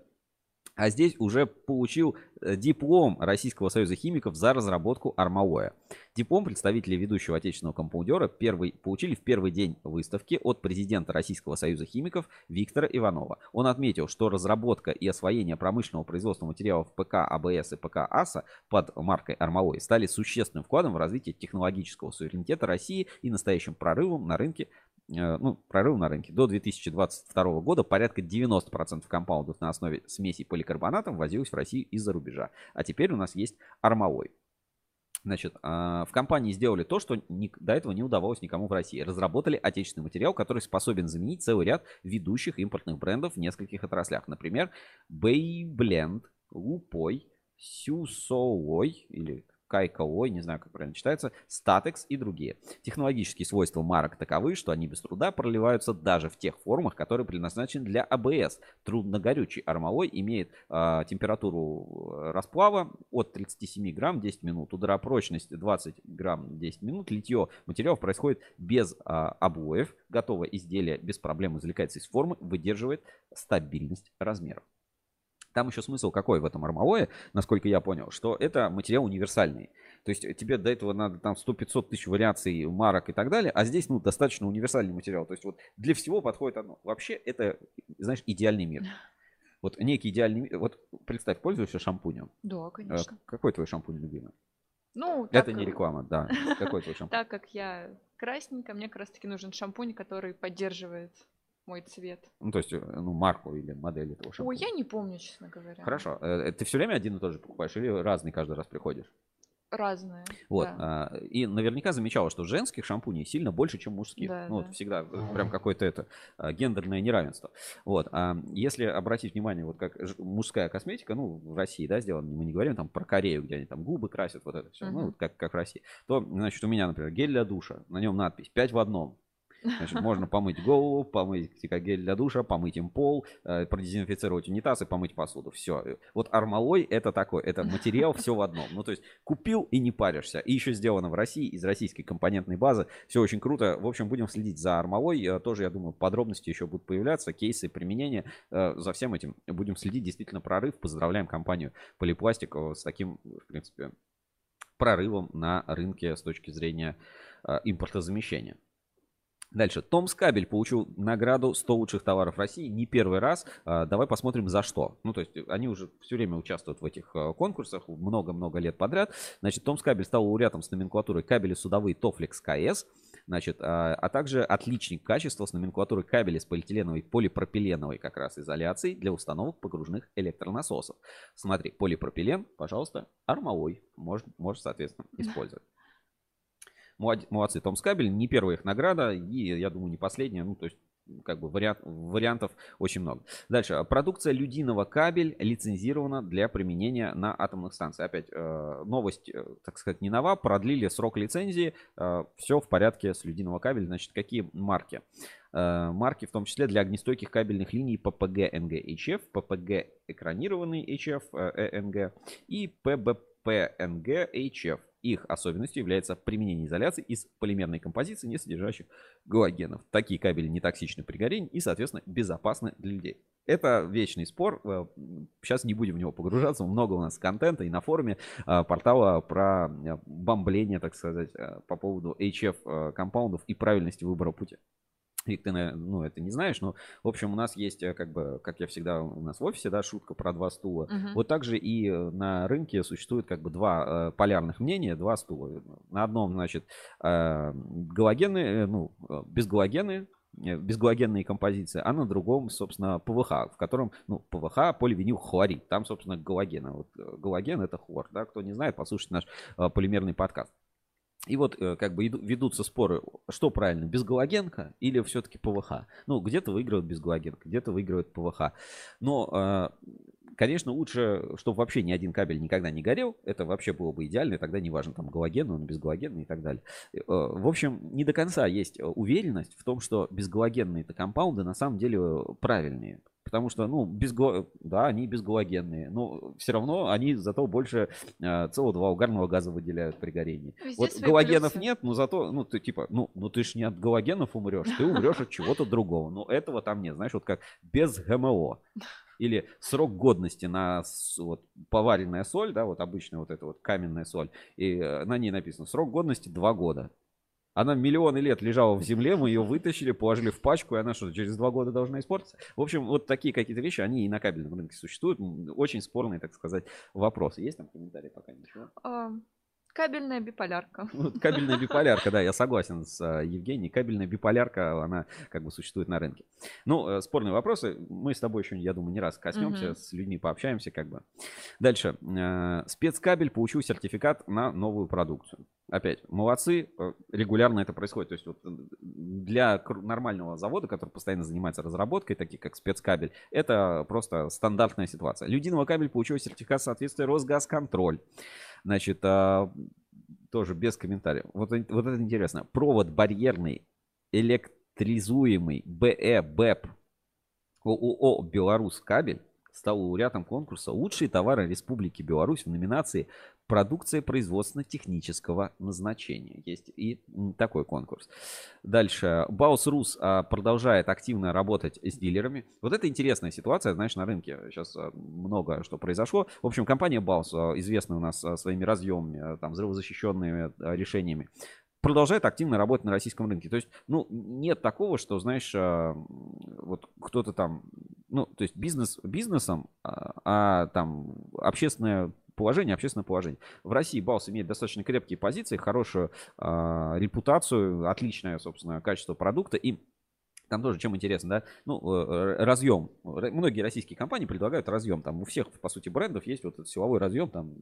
А здесь уже получил диплом Российского союза химиков за разработку Армавоя. Диплом представители ведущего отечественного компаундера получили в первый день выставки от президента Российского союза химиков Виктора Иванова. Он отметил, что разработка и освоение промышленного производства материалов ПК АБС и ПК АСА под маркой Армавой стали существенным вкладом в развитие технологического суверенитета России и настоящим прорывом на рынке. До 2022 года порядка 90% компаундов на основе смесей поликарбонатов возилось в Россию из-за рубежа. А теперь у нас есть Армавой. Значит, в компании сделали то, что до этого не удавалось никому в России. Разработали отечественный материал, который способен заменить целый ряд ведущих импортных брендов в нескольких отраслях. Например, Бэйбленд, Лупой, Сюсолой или... Кайколой, не знаю, как правильно читается, Статекс и другие. Технологические свойства марок таковы, что они без труда проливаются даже в тех формах, которые предназначены для АБС. Трудногорючий Армавой имеет температуру расплава от 37 грамм 10 минут, ударопрочность 20 грамм 10 минут. Литье материалов происходит без облоев. Готовое изделие без проблем извлекается из формы, выдерживает стабильность размеров. Там еще смысл какой в этом Армавое, насколько я понял, что это материал универсальный. То есть тебе до этого надо там 100-500 тысяч вариаций марок и так далее, а здесь, ну, достаточно универсальный материал. То есть вот для всего подходит одно. Вообще это, знаешь, идеальный мир. Вот некий идеальный мир. Вот представь, пользуешься шампунем. Да, конечно. Какой твой шампунь любимый? Ну, это не реклама, да. Какой твой шампунь? Так как я красненькая, мне как раз таки нужен шампунь, который поддерживает... мой цвет. Ну, то есть, ну, марку или модель этого шампуня. Ой, я не помню, честно говоря. Хорошо. Ты все время один и тот же покупаешь или разный каждый раз приходишь? разные. Вот. Да. И наверняка замечала, что женских шампуней сильно больше, чем мужских. Да, ну, да. Вот всегда прям какое-то это гендерное неравенство. Вот. А если обратить внимание, вот как мужская косметика, ну, в России, да, сделана, мы не говорим там про Корею, где они там губы красят, вот это все, ну, вот как в России, то, значит, у меня, например, гель для душа, на нем надпись 5 в 1. Значит, можно помыть голову, помыть гель для душа, помыть им пол, продезинфицировать унитаз и помыть посуду. Все. Вот Армовой это такой, это материал все в одном. Ну, то есть купил и не паришься. И еще сделано в России, из российской компонентной базы. Все очень круто. В общем, будем следить за Армовой. Тоже, я думаю, подробности еще будут появляться, кейсы применения. За всем этим будем следить. Действительно, прорыв. Поздравляем компанию Полипластик с таким, в принципе, прорывом на рынке с точки зрения импортозамещения. Дальше. Томскабель получил награду 100 лучших товаров России не первый раз. Давай посмотрим, за что. Ну, то есть они уже все время участвуют в этих конкурсах много-много лет подряд. Значит, Томскабель стал лауреатом с номенклатурой кабели судовые Тофлекс КС. Значит, а также отличник качества с номенклатурой кабелей с полиэтиленовой, полипропиленовой как раз изоляцией для установок погружных электронасосов. Смотри, полипропилен, пожалуйста, Армовой. Можешь, соответственно, использовать. Молодцы, Томскабель, не первая их награда, и, я думаю, не последняя, ну, то есть, как бы, вариантов очень много. Дальше, продукция Людинова Кабель лицензирована для применения на атомных станциях. Опять новость, так сказать, не нова, продлили срок лицензии, все в порядке с Людинова Кабель. Значит, какие марки? Марки в том числе для огнестойких кабельных линий ППГ НГ HF, ППГ экранированный HF ЭНГ и ПБП НГ HF. Их особенностью является применение изоляции из полимерной композиции, не содержащих галогенов. Такие кабели не токсичны при горении и, соответственно, безопасны для людей. Это вечный спор. Сейчас не будем в него погружаться. Много у нас контента и на форуме портала про бомбление, так сказать, по поводу HF компаундов и правильности выбора пути. Вик, ты, ну, это не знаешь, но, в общем, у нас есть, как бы, как я всегда, у нас в офисе, да, шутка про два стула. Вот так же и на рынке существует, как бы, два полярных мнения, два стула. На одном, значит, безгалогенные композиции, а на другом, собственно, ПВХ, в котором, ну, ПВХ, поливинил хлорид, там, собственно, галогена. Вот галоген — это хлор, да, кто не знает, послушайте наш полимерный подкаст. И вот, как бы, ведутся споры, что правильно, безгалогенка или все-таки ПВХ. Ну, где-то выигрывает безгалогенка, где-то выигрывает ПВХ. Но, конечно, лучше, чтобы вообще ни один кабель никогда не горел. Это вообще было бы идеально, и тогда неважно, там, галоген, он безгалогенный и так далее. В общем, не до конца есть уверенность в том, что безгалогенные-то компаунды на самом деле правильные. Потому что, ну, да, они безгалогенные, но все равно они зато больше CO2 угарного газа выделяют при горении. Везде вот галогенов плюсы. Нет, но зато, ну, ты типа, ну ты ж не от галогенов умрешь, ты умрешь от чего-то другого. Но этого там нет, знаешь, вот как без ГМО. Или срок годности на вот, поваренная соль, да, вот обычная вот эта вот каменная соль, и на ней написано срок годности 2 года. Она миллионы лет лежала в земле, мы ее вытащили, положили в пачку, и она что, через 2 года должна испортиться? В общем, вот такие какие-то вещи, они и на кабельном рынке существуют. Очень спорные, так сказать, вопросы. Есть там комментарии пока? Ничего? Кабельная биполярка. Вот, кабельная биполярка, да, я согласен с Евгенией. Кабельная биполярка, она как бы существует на рынке. Ну, спорные вопросы. Мы с тобой еще, я думаю, не раз коснемся, с людьми пообщаемся как бы. Дальше. Спецкабель получил сертификат на новую продукцию. Опять, молодцы, регулярно это происходит. То есть вот для нормального завода, который постоянно занимается разработкой, таких как спецкабель, это просто стандартная ситуация. Людинова кабель получил сертификат соответствия Росгазконтроль. Значит, тоже без комментариев. Вот это интересно. Провод барьерный, электризуемый, БЭ, БЭП, ООО «Беларускабель» стал лауреатом конкурса «Лучшие товары Республики Беларусь» в номинации «Продукция производственно-технического назначения». Есть и такой конкурс. Дальше. Bals Рус продолжает активно работать с дилерами. Вот это интересная ситуация, знаешь, на рынке. Сейчас много что произошло. В общем, компания Bals, известная у нас своими разъемами, там, взрывозащищенными решениями, продолжает активно работать на российском рынке. То есть, ну, нет такого, что, знаешь, вот кто-то там, ну, то есть бизнес бизнесом, а там общественное положение. В России Bals имеет достаточно крепкие позиции, хорошую репутацию, отличное, собственно, качество продукта. И Там тоже чем интересно, да? Ну, разъем. Многие российские компании предлагают разъем. Там у всех, по сути, брендов есть вот этот силовой разъем там,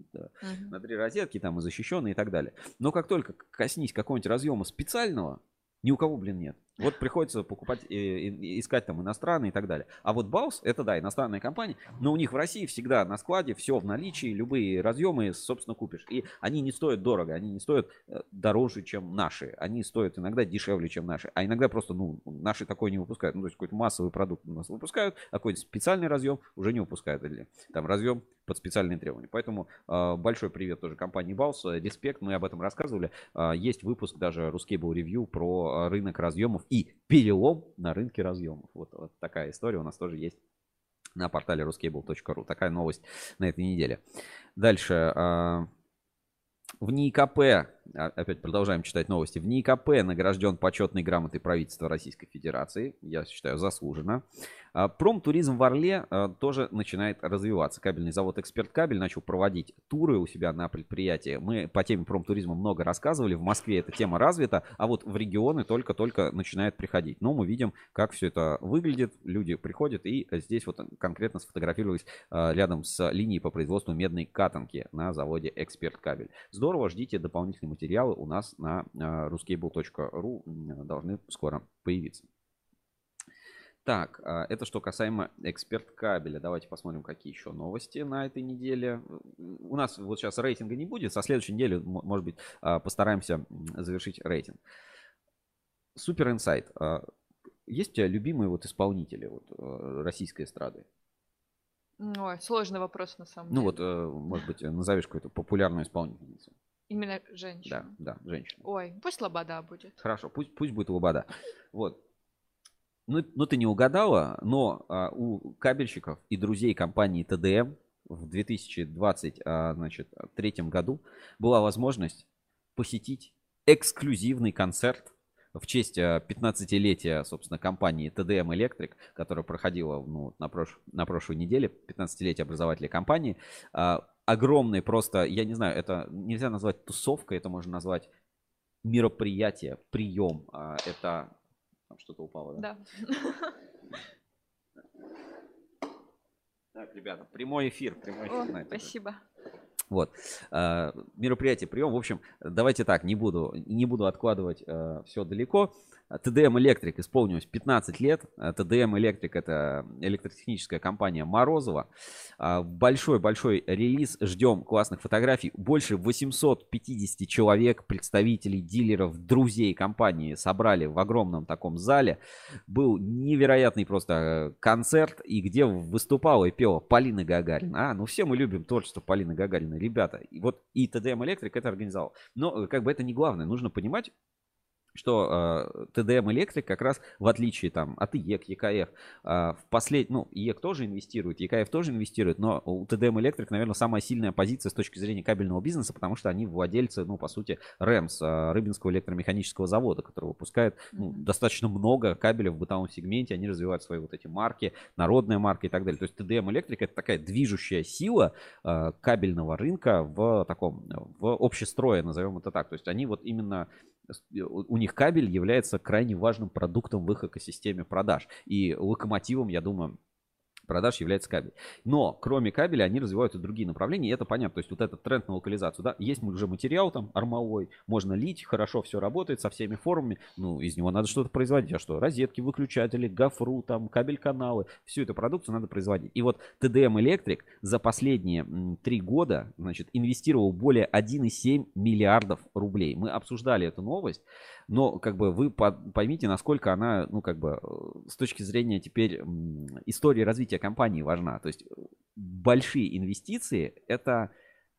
на три розетки, там и защищенный и так далее. Но как только коснись какого-нибудь разъема специального, ни у кого, блин, нет. Вот приходится покупать, искать там иностранные и так далее. А вот Bals, это да, иностранная компания, но у них в России всегда на складе все в наличии, любые разъемы, собственно, купишь. И они не стоят дорого, они не стоят дороже, чем наши. Они стоят иногда дешевле, чем наши. А иногда просто, ну, наши такой не выпускают. Ну, то есть какой-то массовый продукт у нас выпускают, а какой-то специальный разъем уже не выпускают. Или там разъем под специальные требования. Поэтому большой привет тоже компании Bals, респект, мы об этом рассказывали. Есть выпуск даже RusCable Review про рынок разъемов и перелом на рынке разъемов. Вот такая история у нас тоже есть на портале ruscable.ru. Такая новость на этой неделе. Дальше. В НИКП, опять продолжаем читать новости, в НИКП награжден почетной грамотой правительства Российской Федерации, я считаю, заслуженно. Промтуризм в Орле тоже начинает развиваться. Кабельный завод «Эксперт кабель» начал проводить туры у себя на предприятии. Мы по теме промтуризма много рассказывали, в Москве эта тема развита, а вот в регионы только-только начинает приходить. Но мы видим, как все это выглядит, люди приходят, и здесь вот конкретно сфотографировались рядом с линией по производству медной катанки на заводе «Эксперт кабель». Здорово, ждите дополнительные материалы у нас на ruscable.ru, должны скоро появиться. Так, это что касаемо «Эксперт кабеля». Давайте посмотрим, какие еще новости на этой неделе. У нас вот сейчас рейтинга не будет, со следующей недели, может быть, постараемся завершить рейтинг. Супер инсайт. Есть у тебя любимые вот исполнители вот российской эстрады? Ой, сложный вопрос на самом деле. Ну вот, может быть, назовешь какую-то популярную исполнительницу. Именно женщину. Да, да, женщину. Ой, пусть Лобода будет. Хорошо, пусть будет Лобода. Вот. Ну, ты не угадала, но у кабельщиков и друзей компании ТДМ в 2023 году была возможность посетить эксклюзивный концерт в честь 15-летия, собственно, компании ТДМ Electric, которая проходила на прошлой неделе, 15-летие образователя компании. Огромный просто, я не знаю, это нельзя назвать тусовкой, это можно назвать мероприятие, прием. Это... Там что-то упало, да? Да. Так, ребята, прямой эфир. О, спасибо. Вот. Мероприятие, прием. В общем, давайте так, не буду откладывать все далеко. ТДМ Electric исполнилось 15 лет. ТДМ Electric – это электротехническая компания Морозова. Большой-большой релиз. Ждем классных фотографий. Больше 850 человек, представителей, дилеров, друзей компании собрали в огромном таком зале. Был невероятный просто концерт, и где выступала и пела Полина Гагарина. Ну все мы любим творчество Полины Гагариной. Ребята, вот и ТДМ Electric это организовал. Но как бы это не главное. Нужно понимать, что ТДМ Electric как раз в отличие там, от ИЭК, ЕКФ, ну, ИЭК тоже инвестирует, ЕКФ тоже инвестирует, но у ТДМ Electric, наверное, самая сильная позиция с точки зрения кабельного бизнеса, потому что они владельцы, ну, по сути, РЭМС, Рыбинского электромеханического завода, который выпускает достаточно много кабелей в бытовом сегменте, они развивают свои вот эти марки, народная марка и так далее. То есть ТДМ Electric это такая движущая сила кабельного рынка в общестрое, назовем это так. То есть они вот именно... У них кабель является крайне важным продуктом в их экосистеме продаж. И локомотивом, я думаю, продаж является кабель. Но кроме кабеля они развивают и другие направления, и это понятно. То есть вот этот тренд на локализацию. Да? Есть уже материал там армовой, можно лить, хорошо все работает со всеми формами. Ну, из него надо что-то производить. А что? Розетки, выключатели, гофру, там, кабель-каналы. Всю эту продукцию надо производить. И вот ТДМ Electric за последние 3 года, значит, инвестировал более 1,7 миллиардов рублей. Мы обсуждали эту новость, но как бы вы поймите, насколько она, ну, как бы, с точки зрения теперь истории развития компании важна. То есть большие инвестиции – это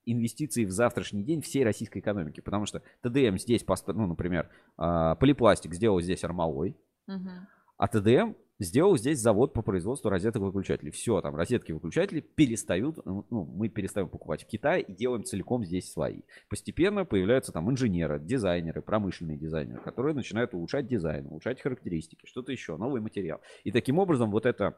инвестиции в завтрашний день всей российской экономики. Потому что ТДМ здесь, ну, например, Полипластик сделал здесь Армовой, а ТДМ сделал здесь завод по производству розеток-выключателей. Все, там розетки-выключатели перестают, ну, мы перестаем покупать в Китае и делаем целиком здесь свои. Постепенно появляются там инженеры, дизайнеры, промышленные дизайнеры, которые начинают улучшать дизайн, улучшать характеристики, что-то еще, новый материал. И таким образом вот это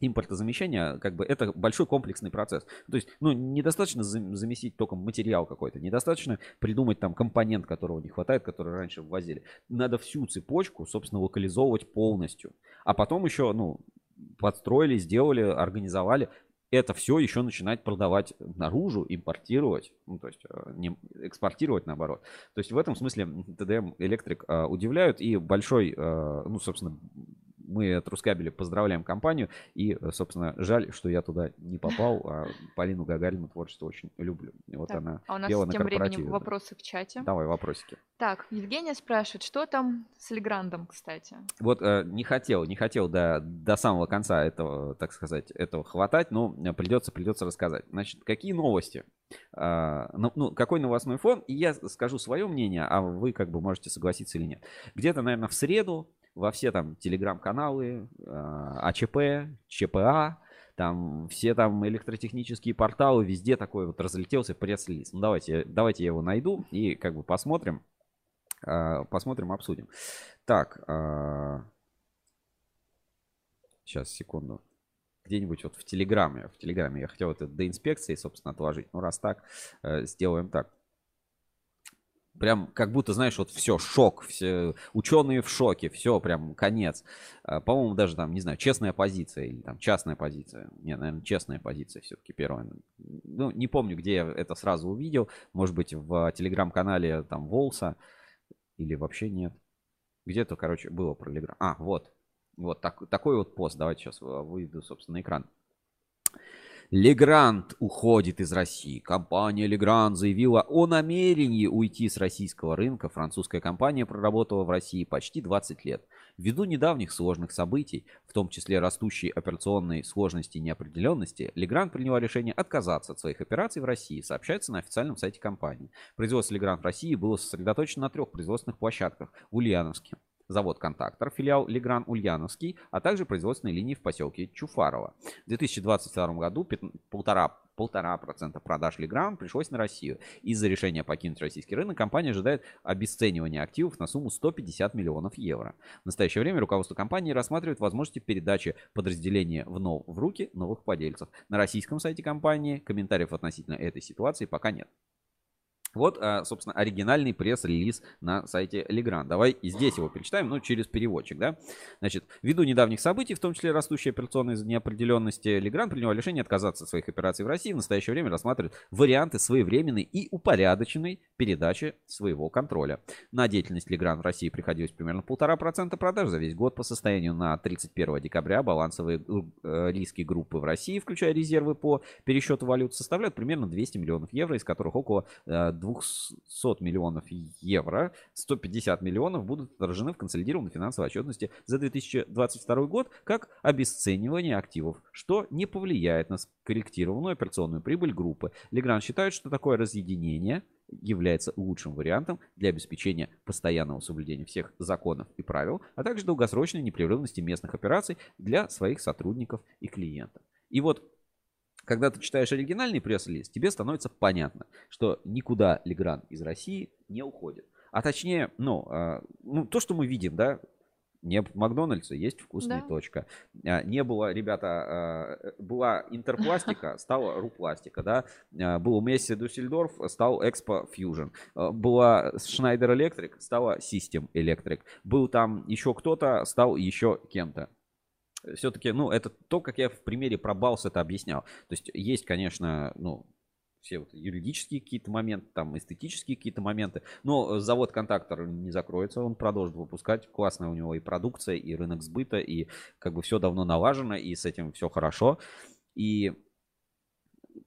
импортозамещение, как бы это большой комплексный процесс. То есть, ну, недостаточно заместить только материал какой-то, недостаточно придумать там компонент, которого не хватает, который раньше ввозили. Надо всю цепочку, собственно, локализовывать полностью. А потом еще, ну, подстроили, сделали, организовали. Это все еще начинать продавать наружу, импортировать, ну, то есть не экспортировать наоборот. То есть в этом смысле ТДМ Electric удивляют, и большой, ну, собственно, мы от РусКабеля поздравляем компанию. И, собственно, жаль, что я туда не попал. А Полину Гагарину творчество очень люблю. Вот так, она а у нас пела тем на временем вопросы в чате. Давай вопросики. Так, Евгения спрашивает, что там с Леграндом, кстати? Вот не хотел до самого конца этого, так сказать, этого хватать, но придется рассказать. Значит, какие новости? Ну, какой новостной фон? И я скажу свое мнение, а вы как бы можете согласиться или нет. Где-то, наверное, в среду во все там телеграм-каналы, АЧП, ЧПА, там все там электротехнические порталы, везде такой вот разлетелся пресс-релиз. Ну, давайте я его найду и как бы посмотрим, обсудим. Так, сейчас, секунду. Где-нибудь вот в Телеграме я хотел вот это до инспекции, собственно, отложить. Ну, раз так, сделаем так. Прям как будто, знаешь, вот все, шок, все, ученые в шоке, все, прям конец. По-моему, даже там, не знаю, честная позиция или там частная позиция. Не, наверное, честная позиция все-таки первая. Ну, не помню, где я это сразу увидел. Может быть, в телеграм-канале там Волса или вообще нет. Где-то, короче, было про Телеграм. А, вот такой вот пост. Давайте сейчас выведу, собственно, на экран. Легранд уходит из России. Компания Легранд заявила о намерении уйти с российского рынка. Французская компания проработала в России почти 20 лет. Ввиду недавних сложных событий, в том числе растущей операционной сложности и неопределенности, Легранд приняла решение отказаться от своих операций в России, сообщается на официальном сайте компании. Производство Легранд в России было сосредоточено на 3 производственных площадках в Ульяновске. Завод «Контактор», филиал «Легран» Ульяновский, а также производственные линии в поселке Чуфарово. В 2022 году 1,5% продаж «Легран» пришлось на Россию. Из-за решения покинуть российский рынок компания ожидает обесценивания активов на сумму 150 миллионов евро. В настоящее время руководство компании рассматривает возможности передачи подразделения в руки новых владельцев. На российском сайте компании комментариев относительно этой ситуации пока нет. Вот, собственно, оригинальный пресс-релиз на сайте Легранд. Давай и здесь его перечитаем, но через переводчик, да? Значит, ввиду недавних событий, в том числе растущей операционной неопределенности, Легранд принял решение отказаться от своих операций в России. В настоящее время рассматривает варианты своевременной и упорядоченной передачи своего контроля. На деятельность Легранд в России приходилось примерно 1,5% продаж за весь год. По состоянию на 31 декабря балансовые риски группы в России, включая резервы по пересчету валют, составляют примерно 200 миллионов евро, из которых около 200 миллионов евро, 150 миллионов будут отражены в консолидированной финансовой отчетности за 2022 год как обесценивание активов, что не повлияет на скорректированную операционную прибыль группы. Легранд считает, что такое разъединение является лучшим вариантом для обеспечения постоянного соблюдения всех законов и правил, а также долгосрочной непрерывности местных операций для своих сотрудников и клиентов. И вот, когда ты читаешь оригинальный пресс-релиз, тебе становится понятно, что никуда Легранд из России не уходит. А точнее, ну то, что мы видим, да, не в Макдональдсе есть вкусная, да, точка. Не было, ребята, была Интерпластика, стала РусПластика, да. Был Месси Дюссельдорф, стал Экспо Фьюжн. Была Шнайдер Электрик, стала Систем Электрик. Был там еще кто-то, стал еще кем-то. Все-таки, ну, это то, как я в примере про Bals это объяснял. То есть есть, конечно, ну, все вот юридические какие-то моменты, там, эстетические какие-то моменты. Но завод «Контактор» не закроется, он продолжит выпускать. Классная у него и продукция, и рынок сбыта, и как бы все давно налажено, и с этим все хорошо. И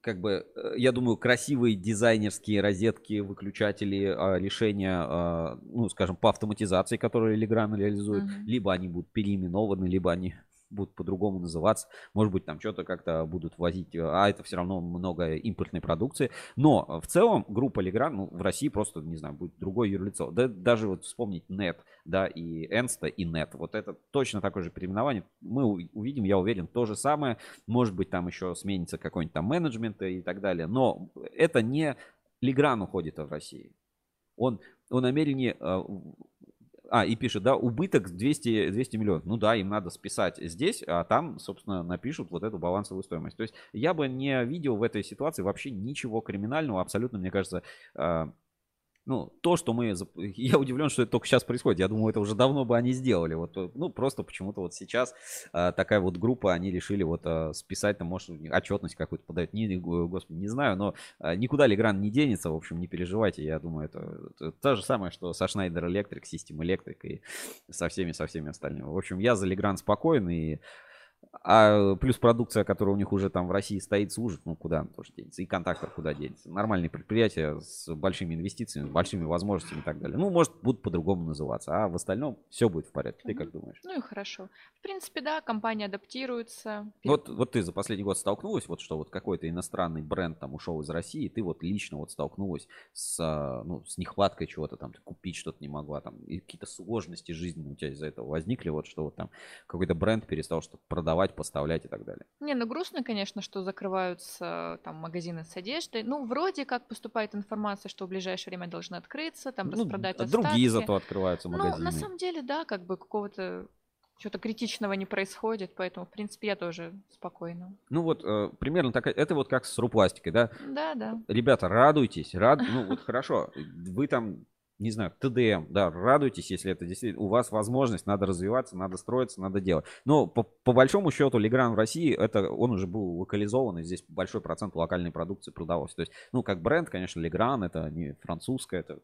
как бы, я думаю, красивые дизайнерские розетки, выключатели, решения, ну, скажем, по автоматизации, которые Легранд реализует, либо они будут переименованы, либо они будут по-другому называться, может быть, там что-то как-то будут возить, а это все равно много импортной продукции. Но в целом группа Легранд, ну, в России просто, не знаю, будет другое юрлицо. Да, даже вот вспомнить НЭТ, да, и Энста, и НЭТ. Вот это точно такое же переименование. Мы увидим, я уверен, то же самое. Может быть, там еще сменится какой-нибудь там менеджмент и так далее. Но это не Легранд уходит в России. Он намерен и пишет, да, убыток 200 миллионов. Ну да, им надо списать здесь, а там, собственно, напишут вот эту балансовую стоимость. То есть я бы не видел в этой ситуации вообще ничего криминального. Абсолютно, мне кажется, ну, то, что мы... Я удивлен, что это только сейчас происходит. Я думаю, это уже давно бы они сделали. Вот, ну, просто почему-то вот сейчас такая вот группа, они решили вот списать, там, может, отчетность какую-то подают. Не, господи, не знаю, но никуда Легран не денется. В общем, не переживайте. Я думаю, это то же самое, что со Schneider Electric, System Electric и со всеми остальными. В общем, я за Легран спокоен, и... А плюс продукция, которая у них уже там в России стоит, служит, ну куда она тоже денется, и контактор куда денется. Нормальные предприятия с большими инвестициями, с большими возможностями и так далее. Ну, может, будут по-другому называться, а в остальном все будет в порядке. Ты как думаешь? Ну и хорошо. В принципе, да, компания адаптируется. Вот ты за последний год столкнулась, вот что вот какой-то иностранный бренд там ушел из России, и ты вот лично вот столкнулась с нехваткой чего-то там, ты купить что-то не могла, там, и какие-то сложности жизни у тебя из-за этого возникли, вот что вот там какой-то бренд перестал что-то продавать, поставлять и так далее. Не, ну грустно, конечно, что закрываются там магазины с одеждой. Ну, вроде как поступает информация, что в ближайшее время должны открыться, там распродать остатки. Другие зато открываются магазины. Ну, на самом деле, да, как бы какого-то чего-то критичного не происходит, поэтому, в принципе, я тоже спокойно. Ну вот, примерно такая, это вот как с РусПластикой, да? Да, да. Ребята, радуйтесь, ну вот хорошо, вы там... Не знаю, ТДМ, да, радуйтесь, если это действительно у вас возможность, надо развиваться, надо строиться, надо делать. Но по большому счету Легран в России, он уже был локализован, и здесь большой процент локальной продукции продавался. То есть, ну, как бренд, конечно, Легран, это не французская, это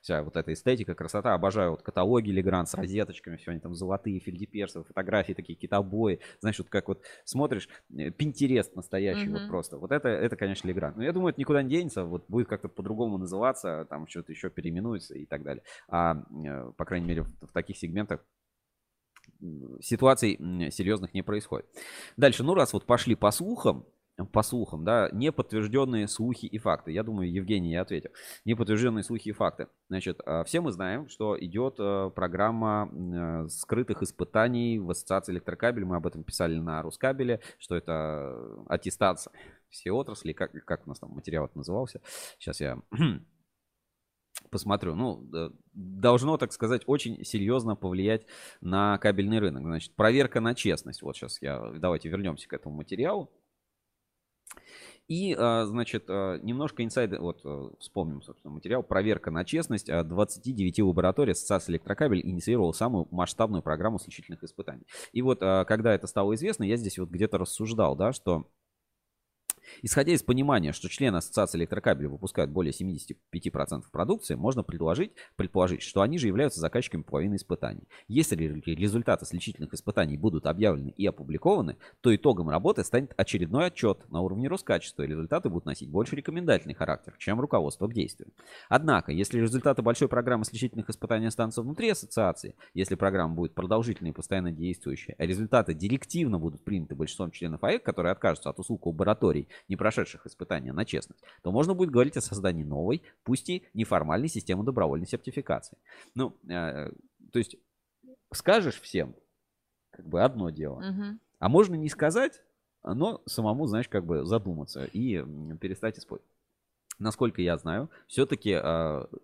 вся вот эта эстетика, красота. Обожаю вот каталоги Легран с розеточками, все они там золотые, фельдеперсовые, фотографии такие, какие-то обои. Знаешь, вот как вот смотришь, Пинтерест настоящий вот просто. Вот это, конечно, Легран. Но я думаю, это никуда не денется, вот будет как-то по-другому называться, там что-то еще переименуется и так далее. По крайней мере, в таких сегментах ситуаций серьезных не происходит. Дальше, ну раз вот пошли по слухам, да, неподтвержденные слухи и факты. Я думаю, Евгений, я ответил. Неподтвержденные слухи и факты. Значит, все мы знаем, что идет программа скрытых испытаний в Ассоциации электрокабель. Мы об этом писали на Рускабеле, что это аттестация всей отрасли. Как у нас там материал это назывался? Сейчас я... посмотрю. Ну, должно, так сказать, очень серьезно повлиять на кабельный рынок. Значит, проверка на честность. Вот сейчас давайте вернемся к этому материалу. И, значит, немножко инсайда, вот вспомним, собственно, материал. Проверка на честность. 29 лабораторий Ассоциации электрокабель инициировала самую масштабную программу сличительных испытаний. И вот, когда это стало известно, я здесь вот где-то рассуждал, да, что... Исходя из понимания, что члены Ассоциации электрокабелей выпускают более 75% продукции, можно предположить, что они же являются заказчиками половины испытаний. Если результаты сличительных испытаний будут объявлены и опубликованы, то итогом работы станет очередной отчет на уровне Роскачества, и результаты будут носить больше рекомендательный характер, чем руководство к действию. Однако, если результаты большой программы сличительных испытаний останутся внутри Ассоциации, если программа будет продолжительной и постоянно действующей, а результаты директивно будут приняты большинством членов АЭК, которые откажутся от услуг лабораторий, не прошедших испытания на честность, то можно будет говорить о создании новой, пусть и неформальной системы добровольной сертификации. Ну, то есть скажешь всем, как бы одно дело, а можно не сказать, но самому, знаешь, как бы задуматься и перестать использовать. Насколько я знаю, все-таки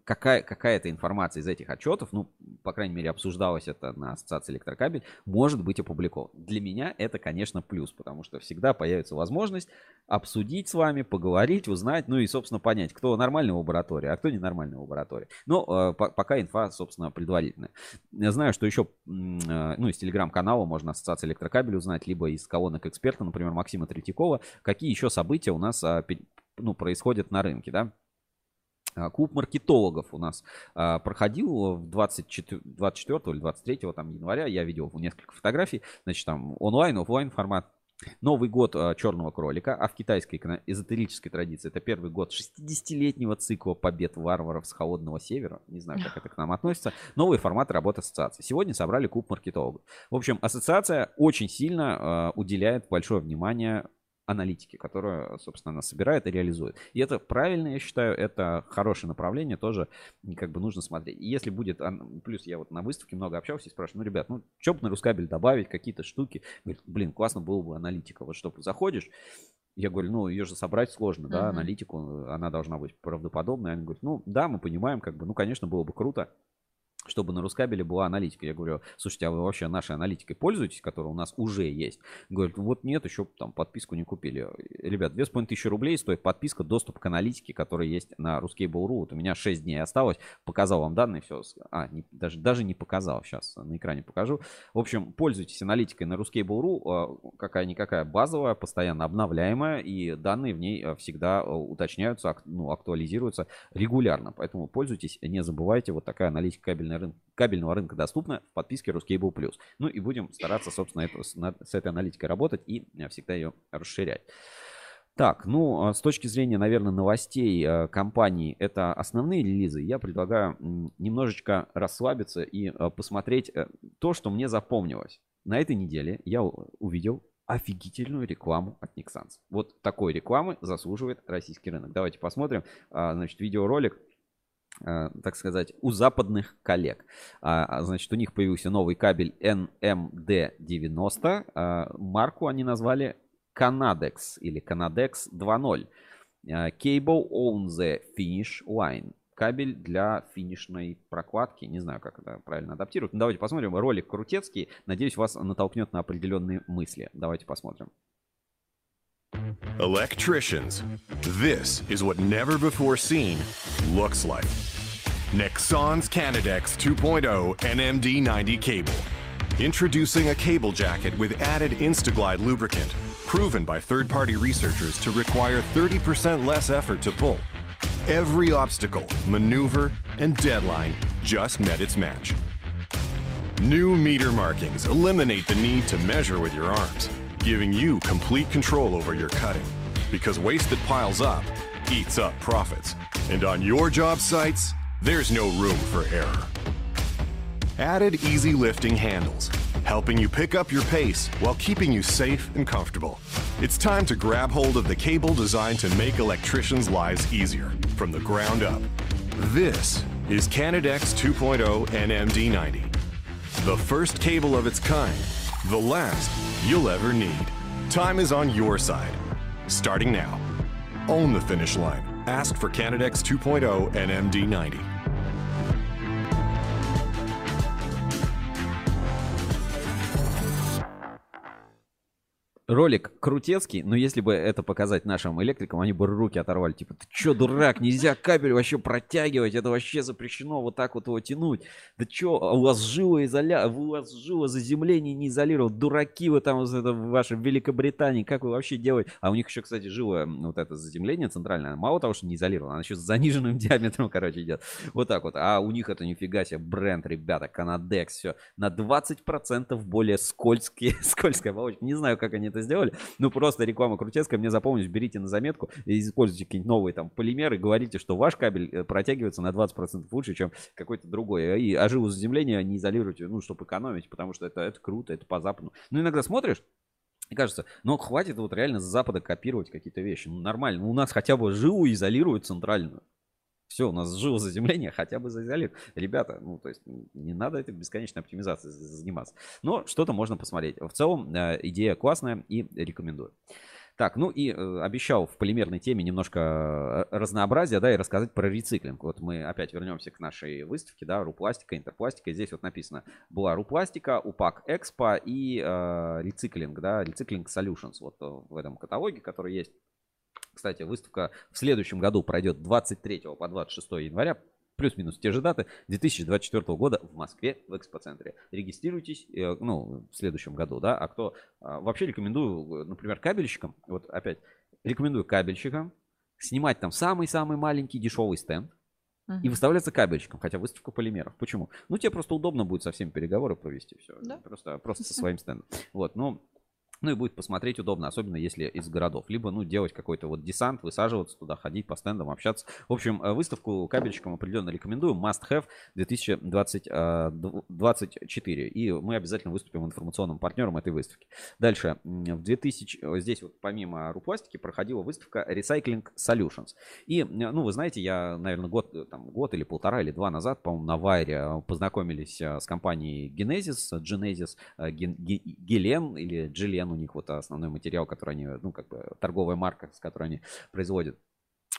какая-то информация из этих отчетов, ну, по крайней мере, обсуждалось это на Ассоциации электрокабель, может быть опубликована. Для меня это, конечно, плюс, потому что всегда появится возможность обсудить с вами, поговорить, узнать, ну и, собственно, понять, кто нормальная лаборатория, а кто ненормальная лаборатория. Но пока инфа, собственно, предварительная. Я знаю, что еще, ну, из телеграм-канала можно Ассоциации электрокабель узнать, либо из колонок эксперта, например, Максима Третьякова, какие еще события у нас происходит на рынке, да. Клуб маркетологов у нас проходил 24 или 23 там, января, я видел несколько фотографий, значит, там онлайн, офлайн формат. Новый год черного кролика, а в китайской эзотерической традиции это первый год 60-летнего цикла побед варваров с холодного севера. Не знаю, как это к нам относится. Новый формат работы ассоциации. Сегодня собрали клуб маркетологов. В общем, ассоциация очень сильно уделяет большое внимание аналитики, которая, собственно, она собирает и реализует. И это правильно, я считаю, это хорошее направление, тоже как бы нужно смотреть. И если будет, плюс я вот на выставке много общался и спрашиваю, ну, ребят, ну, что бы на Рускабель добавить, какие-то штуки? Говорит, блин, классно было бы аналитика. Вот что, заходишь, я говорю, ну, ее же собрать сложно, да, аналитику, она должна быть правдоподобной. Они говорят, ну, да, мы понимаем, как бы, ну, конечно, было бы круто. чтобы на Рускабеле была аналитика. Я говорю, слушайте, а вы вообще нашей аналитикой пользуетесь, которая у нас уже есть? Говорит, вот нет, еще там подписку не купили. Ребят, 2500 рублей стоит подписка, доступ к аналитике, которая есть на RusCable.ru. Вот у меня 6 дней осталось, показал вам данные, все. А, не, даже не показал, сейчас на экране покажу. В общем, пользуйтесь аналитикой на RusCable.ru, какая-никакая базовая, постоянно обновляемая, и данные в ней всегда уточняются, актуализируются регулярно. Поэтому пользуйтесь, не забывайте, вот такая аналитика кабельного рынка доступна в подписке RusCable+. Ну и будем стараться, собственно, с этой аналитикой работать и всегда ее расширять. Так, ну, с точки зрения, наверное, новостей компании, это основные релизы. Я предлагаю немножечко расслабиться и посмотреть то, что мне запомнилось. На этой неделе я увидел офигительную рекламу от Nexans. Вот такой рекламы заслуживает российский рынок. Давайте посмотрим. Значит, видеоролик, так сказать, у западных коллег. Значит, у них появился новый кабель NMD90. Марку они назвали Canadex или Canadex 2.0. Cable on the finish line. Кабель для финишной прокладки. Не знаю, как это правильно адаптировать. Но давайте посмотрим. Ролик крутецкий. Надеюсь, вас натолкнет на определенные мысли. Давайте посмотрим. Electricians, this is what never before seen looks like. Nexans Canadex 2.0 NMD90 cable. Introducing a cable jacket with added Instaglide lubricant, proven by third-party researchers to require 30% less effort to pull. Every obstacle, maneuver, and deadline just met its match. New meter markings eliminate the need to measure with your arms, giving you complete control over your cutting, because waste that piles up eats up profits. And on your job sites, there's no room for error. Added easy lifting handles, helping you pick up your pace while keeping you safe and comfortable. It's time to grab hold of the cable designed to make electricians' lives easier from the ground up. This is Canadex 2.0 NMD90, the first cable of its kind, the last you'll ever need. Time is on your side. Starting now. Own the finish line. Ask for Canadex 2.0 NMD90. Ролик крутецкий, но если бы это показать нашим электрикам, они бы руки оторвали. Типа, ты чё, дурак, нельзя кабель вообще протягивать, это вообще запрещено вот так вот его тянуть. Да чё, у вас жилозаземление не изолировало, дураки вы там, это, в вашей Великобритании, как вы вообще делаете? А у них еще, кстати, жило вот это заземление центральное, мало того, что не изолировано, она еще с заниженным диаметром, короче, идет. Вот так вот. А у них это нифига себе бренд, ребята, Canadex, все на 20% более скользкая оболочка. Не знаю, как они это сделали, ну просто реклама крутецкая, мне запомнилось, берите на заметку, используйте какие-нибудь новые там полимеры, говорите, что ваш кабель протягивается на 20% лучше, чем какой-то другой, и жилу заземления не изолируйте, ну, чтобы экономить, потому что это круто, это по-западному. Ну, иногда смотришь, мне кажется, но хватит вот реально с Запада копировать какие-то вещи, ну, нормально, у нас хотя бы жилу изолируют центральную. Все, у нас жило заземление, хотя бы заизолировали. Ребята, ну, то есть не надо этой бесконечной оптимизацией заниматься. Но что-то можно посмотреть. В целом, идея классная и рекомендую. Так, ну и обещал в полимерной теме немножко разнообразия, да, и рассказать про рециклинг. Вот мы опять вернемся к нашей выставке, да, РуПластика, Интерпластика. Здесь вот написано, была РуПластика, УПАК Экспо и рециклинг, да, рециклинг Solutions. Вот в этом каталоге, который есть. Кстати, выставка в следующем году пройдет 23 по 26 января, плюс-минус те же даты, 2024 года в Москве в экспоцентре. Регистрируйтесь, ну, в следующем году, да, а кто... Вообще рекомендую, например, кабельщикам, вот опять, рекомендую кабельщикам снимать там самый-самый маленький дешевый стенд и выставляться кабельщиком, хотя выставка полимеров. Почему? Ну, тебе просто удобно будет со всеми переговоры провести, все, да? просто со своим стендом. Вот, ну... Ну и будет посмотреть удобно, особенно если из городов. Либо, ну, делать какой-то вот десант, высаживаться туда, ходить по стендам, общаться. В общем, выставку кабельщикам определенно рекомендую. Must have 2024. И мы обязательно выступим информационным партнером этой выставки. Дальше. Здесь вот помимо РуПластики проходила выставка Recycling Solutions. И, ну, вы знаете, я, наверное, год или полтора или два назад, по-моему, на Вайре познакомились с компанией Genesis, Гелен или Джиллен. У них вот основной материал, который они, ну, как бы торговая марка, с которой они производят.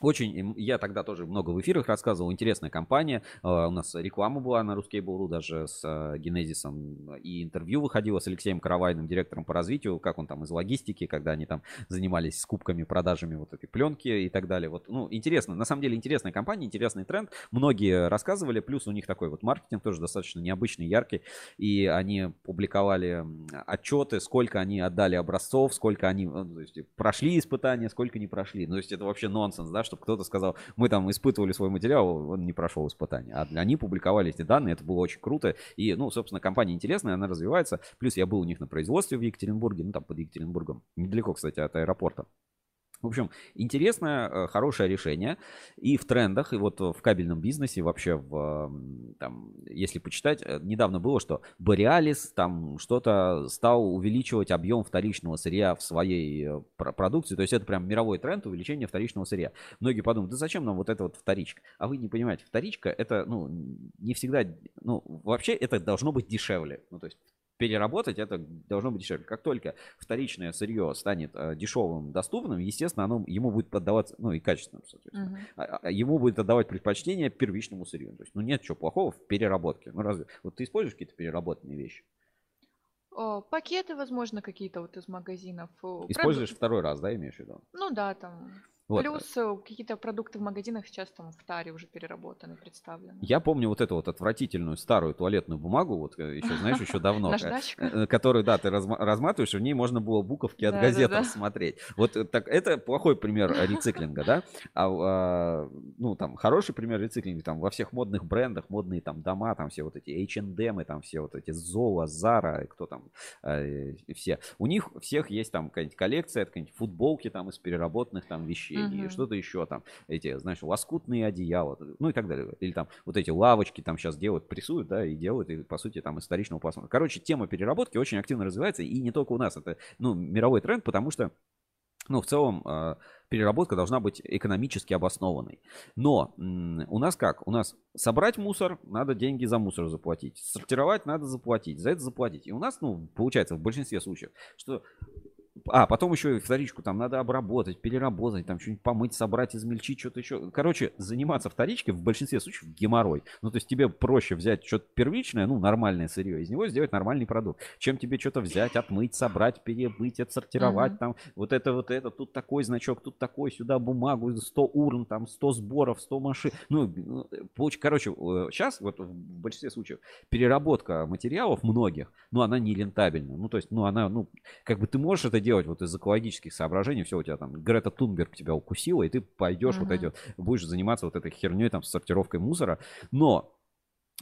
Очень, я тогда тоже много в эфирах рассказывал, интересная компания, у нас реклама была на RusCable.ru даже с Genesis'ом, и интервью выходило с Алексеем Каравайным, директором по развитию, как он там из логистики, когда они там занимались скупками, продажами вот этой пленки и так далее. Вот, ну, интересно, на самом деле интересная компания, интересный тренд, многие рассказывали, плюс у них такой вот маркетинг тоже достаточно необычный, яркий, и они публиковали отчеты, сколько они отдали образцов, сколько они, то есть, прошли испытания, сколько не прошли, ну, то есть это вообще нонсенс, да, чтобы кто-то сказал, мы там испытывали свой материал, он не прошел испытания. А они публиковали эти данные, это было очень круто. И, ну, собственно, компания интересная, она развивается. Плюс я был у них на производстве в Екатеринбурге, ну, там под Екатеринбургом, недалеко, кстати, от аэропорта. В общем, интересное, хорошее решение и в трендах, и вот в кабельном бизнесе, вообще, в, там, если почитать, недавно было, что Borealis там что-то стал увеличивать объем вторичного сырья в своей продукции, то есть это прям мировой тренд увеличения вторичного сырья. Многие подумают, да зачем нам вот это вот вторичка? А вы не понимаете, вторичка это, ну, не всегда, ну, вообще это должно быть дешевле, ну, то есть переработать это должно быть дешевле. Как только вторичное сырье станет дешевым, доступным, естественно, оно ему будет поддаваться, ну и качественным, соответственно. Ему будет отдавать предпочтение первичному сырью. То есть, ну нет чего плохого в переработке. Ну разве вот ты используешь какие-то переработанные вещи? Пакеты, возможно, какие-то вот из магазинов. Используешь второй раз, да, имеешь в виду? Ну да, там. Вот. Плюс какие-то продукты в магазинах сейчас там в таре уже переработаны, представлены. Я помню вот эту вот отвратительную старую туалетную бумагу, вот еще, знаешь, еще давно, которую, да, ты разматываешь, в ней можно было буковки от газет рассмотреть. Вот так, это плохой пример рециклинга, да? Ну, там, хороший пример рециклинга, там, во всех модных брендах, модные там дома, там, все вот эти H&M, там, все вот эти Zola, Zara, кто там, все. У них всех есть там какая-нибудь коллекция, какие-нибудь футболки там из переработанных там вещей. И что-то еще там, эти, знаешь, лоскутные одеяла, ну и так далее. Или там вот эти лавочки там сейчас делают, прессуют, да, и делают, и по сути там из вторичного пластмасса. Короче, тема переработки очень активно развивается, и не только у нас. Это, ну, мировой тренд, потому что, ну, в целом переработка должна быть экономически обоснованной. Но у нас как? У нас собрать мусор, надо деньги за мусор заплатить. Сортировать надо заплатить, за это заплатить. И у нас, ну, получается в большинстве случаев, что... А, потом еще и вторичку там надо обработать, переработать, там что-нибудь помыть, собрать, измельчить, что-то еще. Короче, заниматься вторичкой в большинстве случаев геморрой. Ну, то есть тебе проще взять что-то первичное, ну, нормальное сырье, из него сделать нормальный продукт, чем тебе что-то взять, отмыть, собрать, перемыть, отсортировать, там, вот это, тут такой значок, тут такой, сюда бумагу, 100 урн, там, 100 сборов, 100 машин. Ну, короче, сейчас вот в большинстве случаев переработка материалов многих, ну, она не рентабельна. Ну, то есть, ну, она, ну, как бы ты можешь это делать вот из экологических соображений, все у тебя там Грета Тунберг тебя укусила, и ты пойдешь вот эти вот, будешь заниматься вот этой херней там с сортировкой мусора, но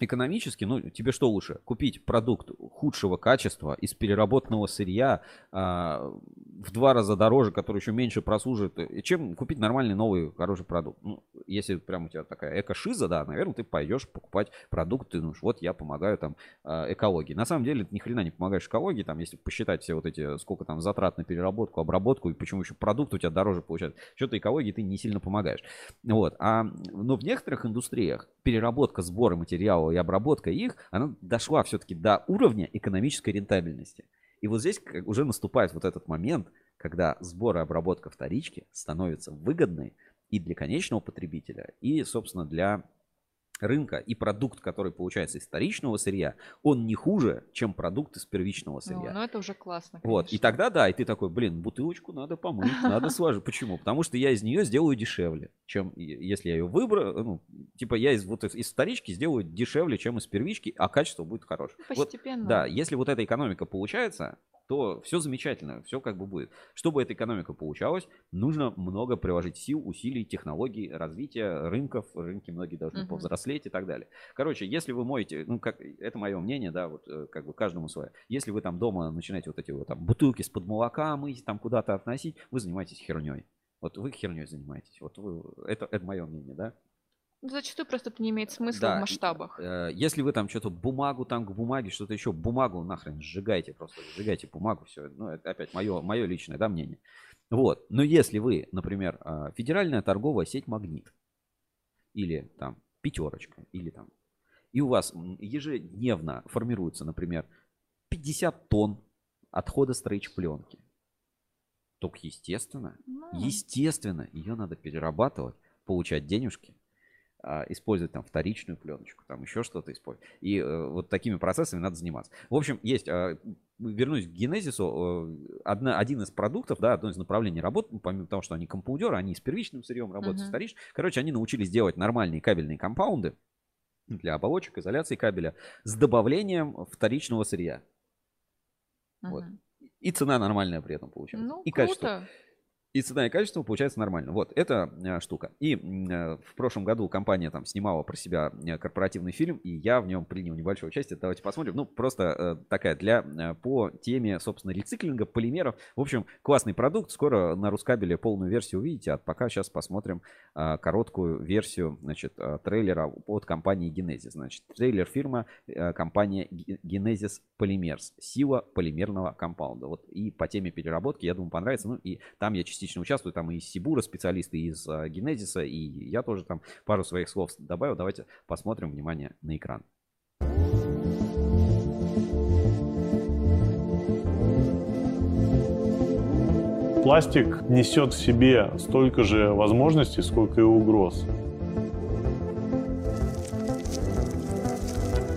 экономически, ну, тебе что лучше? Купить продукт худшего качества из переработанного сырья в 2 раза дороже, который еще меньше прослужит, чем купить нормальный новый хороший продукт. Ну, если прям у тебя такая эко-шиза, да, наверное, ты пойдешь покупать продукт, ты думаешь, вот я помогаю там экологии. На самом деле, ты ни хрена не помогаешь экологии, там, если посчитать все вот эти, сколько там затрат на переработку, обработку, и почему еще продукт у тебя дороже получается. Что-то экологии ты не сильно помогаешь. Вот. Но в некоторых индустриях переработка, сборы материала и обработка их, она дошла все-таки до уровня экономической рентабельности. И вот здесь уже наступает вот этот момент, когда сбор и обработка вторички становятся выгодны и для конечного потребителя, и, собственно, для рынка. И продукт, который получается из вторичного сырья, он не хуже, чем продукт из первичного сырья. Ну, это уже классно, конечно. Вот. И тогда, да, и ты такой, блин, бутылочку надо помыть, надо сложить. Почему? Потому что я из нее сделаю дешевле, чем если я ее выбрал. Ну, типа я из вторички сделаю дешевле, чем из первички, а качество будет хорошее. Постепенно. Вот, да, если вот эта экономика получается, то все замечательно, все как бы будет. Чтобы эта экономика получалась, нужно много приложить сил, усилий, технологий, развития рынков. Рынки многие должны повзрослеть и так далее. Короче, если вы моете, ну, как, это мое мнение, да, вот как бы каждому свое. Если вы там дома начинаете вот эти вот там бутылки из-под молока мыть, там куда-то относить, вы занимаетесь херней. Вот вы херней занимаетесь. Вот вы, это мое мнение, да. Зачастую просто это не имеет смысла, да, в масштабах. Если вы там что-то бумагу, там к бумаге, что-то еще, бумагу нахрен сжигайте, просто сжигайте бумагу, все. Ну, это опять мое личное, да, мнение. Вот. Но если вы, например, федеральная торговая сеть «Магнит», или там «Пятерочка», или там, и у вас ежедневно формируется, например, 50 тонн отхода стрейч-пленки, только естественно, ее надо перерабатывать, получать денежки, использовать там вторичную пленочку, там еще что-то использовать. И вот такими процессами надо заниматься. В общем, есть, вернусь к Генезису, один из продуктов, да, одно из направлений работы, помимо того, что они компаундеры, они с первичным сырьем работают, с вторичным. Короче, они научились делать нормальные кабельные компаунды для оболочек, изоляции кабеля с добавлением вторичного сырья. Вот. И цена нормальная при этом получается. Ну, и круто. Качество. И цена, и качество получается нормально. Вот, это штука. И в прошлом году компания там снимала про себя корпоративный фильм, и я в нем принял небольшое участие. Давайте посмотрим. Ну, просто такая по теме, собственно, рециклинга, полимеров. В общем, классный продукт. Скоро на Рускабеле полную версию увидите. А пока сейчас посмотрим короткую версию, значит, трейлера от компании Genesis. Значит, трейлер фирма компания Genesis Polymers. Сила полимерного компаунда. Вот и по теме переработки, я думаю, понравится. Ну, и там я частично участвую, там и из Сибура специалисты, из Генезиса, и я тоже там пару своих слов добавил. Давайте посмотрим, внимание, на экран. Пластик несет в себе столько же возможностей, сколько и угроз.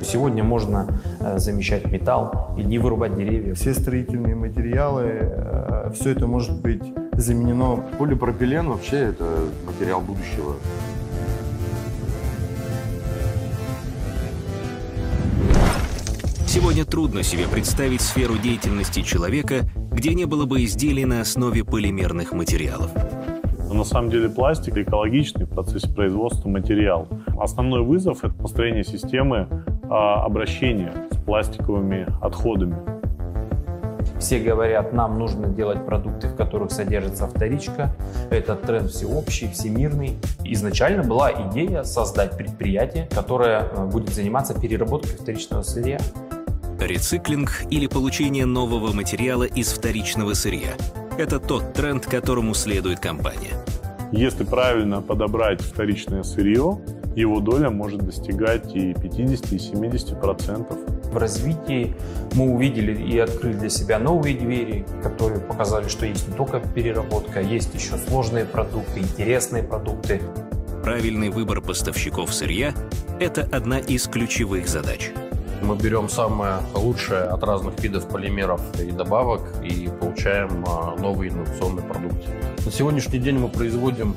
Сегодня можно замещать металл и не вырубать деревья. Все строительные материалы, все это может быть заменено. Полипропилен вообще это материал будущего. Сегодня трудно себе представить сферу деятельности человека, где не было бы изделий на основе полимерных материалов. Но на самом деле пластик экологичный в процессе производства материал. Основной вызов – это построение системы обращения с пластиковыми отходами. Все говорят, нам нужно делать продукты, в которых содержится вторичка. Этот тренд всеобщий, всемирный. Изначально была идея создать предприятие, которое будет заниматься переработкой вторичного сырья. Рециклинг или получение нового материала из вторичного сырья – это тот тренд, которому следует компания. Если правильно подобрать вторичное сырье, его доля может достигать и 50, и 70%. В развитии мы увидели и открыли для себя новые двери, которые показали, что есть не только переработка, есть еще сложные продукты, интересные продукты. Правильный выбор поставщиков сырья – это одна из ключевых задач. Мы берем самое лучшее от разных видов полимеров и добавок и получаем новый инновационный продукт. На сегодняшний день мы производим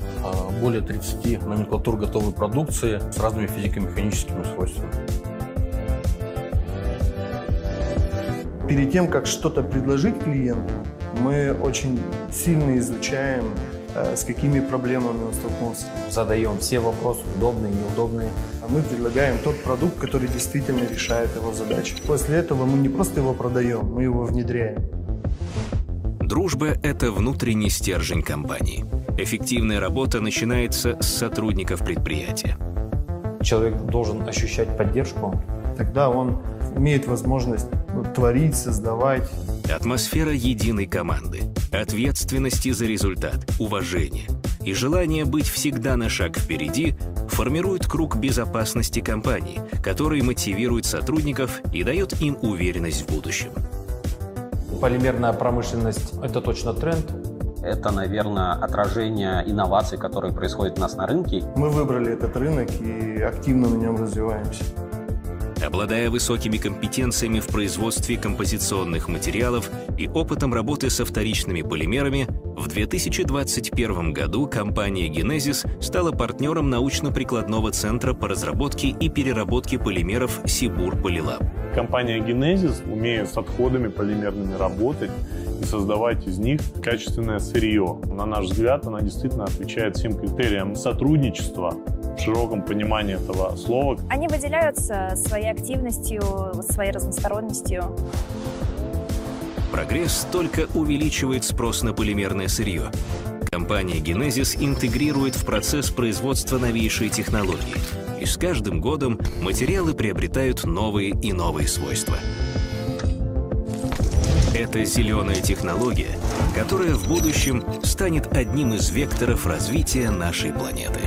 более 30 номенклатур готовой продукции с разными физико-механическими свойствами. Перед тем, как что-то предложить клиенту, мы очень сильно изучаем, с какими проблемами он столкнулся. Задаем все вопросы, удобные, неудобные. Мы предлагаем тот продукт, который действительно решает его задачи. После этого мы не просто его продаем, мы его внедряем. Дружба – это внутренний стержень компании. Эффективная работа начинается с сотрудников предприятия. Человек должен ощущать поддержку. Тогда он имеет возможность творить, создавать. Атмосфера единой команды, ответственности за результат, уважение и желание быть всегда на шаг впереди формирует круг безопасности компании, который мотивирует сотрудников и дает им уверенность в будущем. Полимерная промышленность – это точно тренд. Это, наверное, отражение инноваций, которые происходят у нас на рынке. Мы выбрали этот рынок и активно на нем развиваемся. Обладая высокими компетенциями в производстве композиционных материалов и опытом работы со вторичными полимерами, в 2021 году компания Genesis стала партнером научно-прикладного центра по разработке и переработке полимеров Сибур Полилаб. Компания Genesis умеет с отходами полимерными работать и создавать из них качественное сырье. На наш взгляд, она действительно отвечает всем критериям сотрудничества в широком понимании этого слова. Они выделяются своей активностью, своей разносторонностью. Прогресс только увеличивает спрос на полимерное сырье. Компания Genesis интегрирует в процесс производства новейшие технологии. И с каждым годом материалы приобретают новые и новые свойства. Это зеленая технология, которая в будущем станет одним из векторов развития нашей планеты.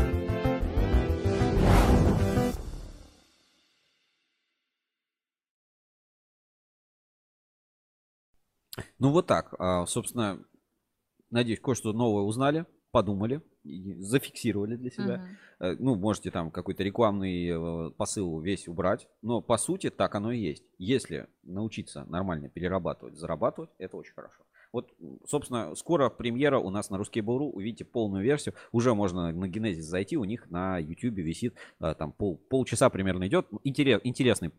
Ну вот так, собственно, надеюсь, кое-что новое узнали подумали, зафиксировали для себя. Ну, можете там какой-то рекламный посыл весь убрать, но по сути так оно и есть. Если научиться нормально перерабатывать, зарабатывать, это очень хорошо. Вот, собственно, скоро премьера у нас на RusCable.ru, увидите полную версию. Уже можно на Genesis зайти, у них на YouTube висит, там полчаса примерно идет. Интересный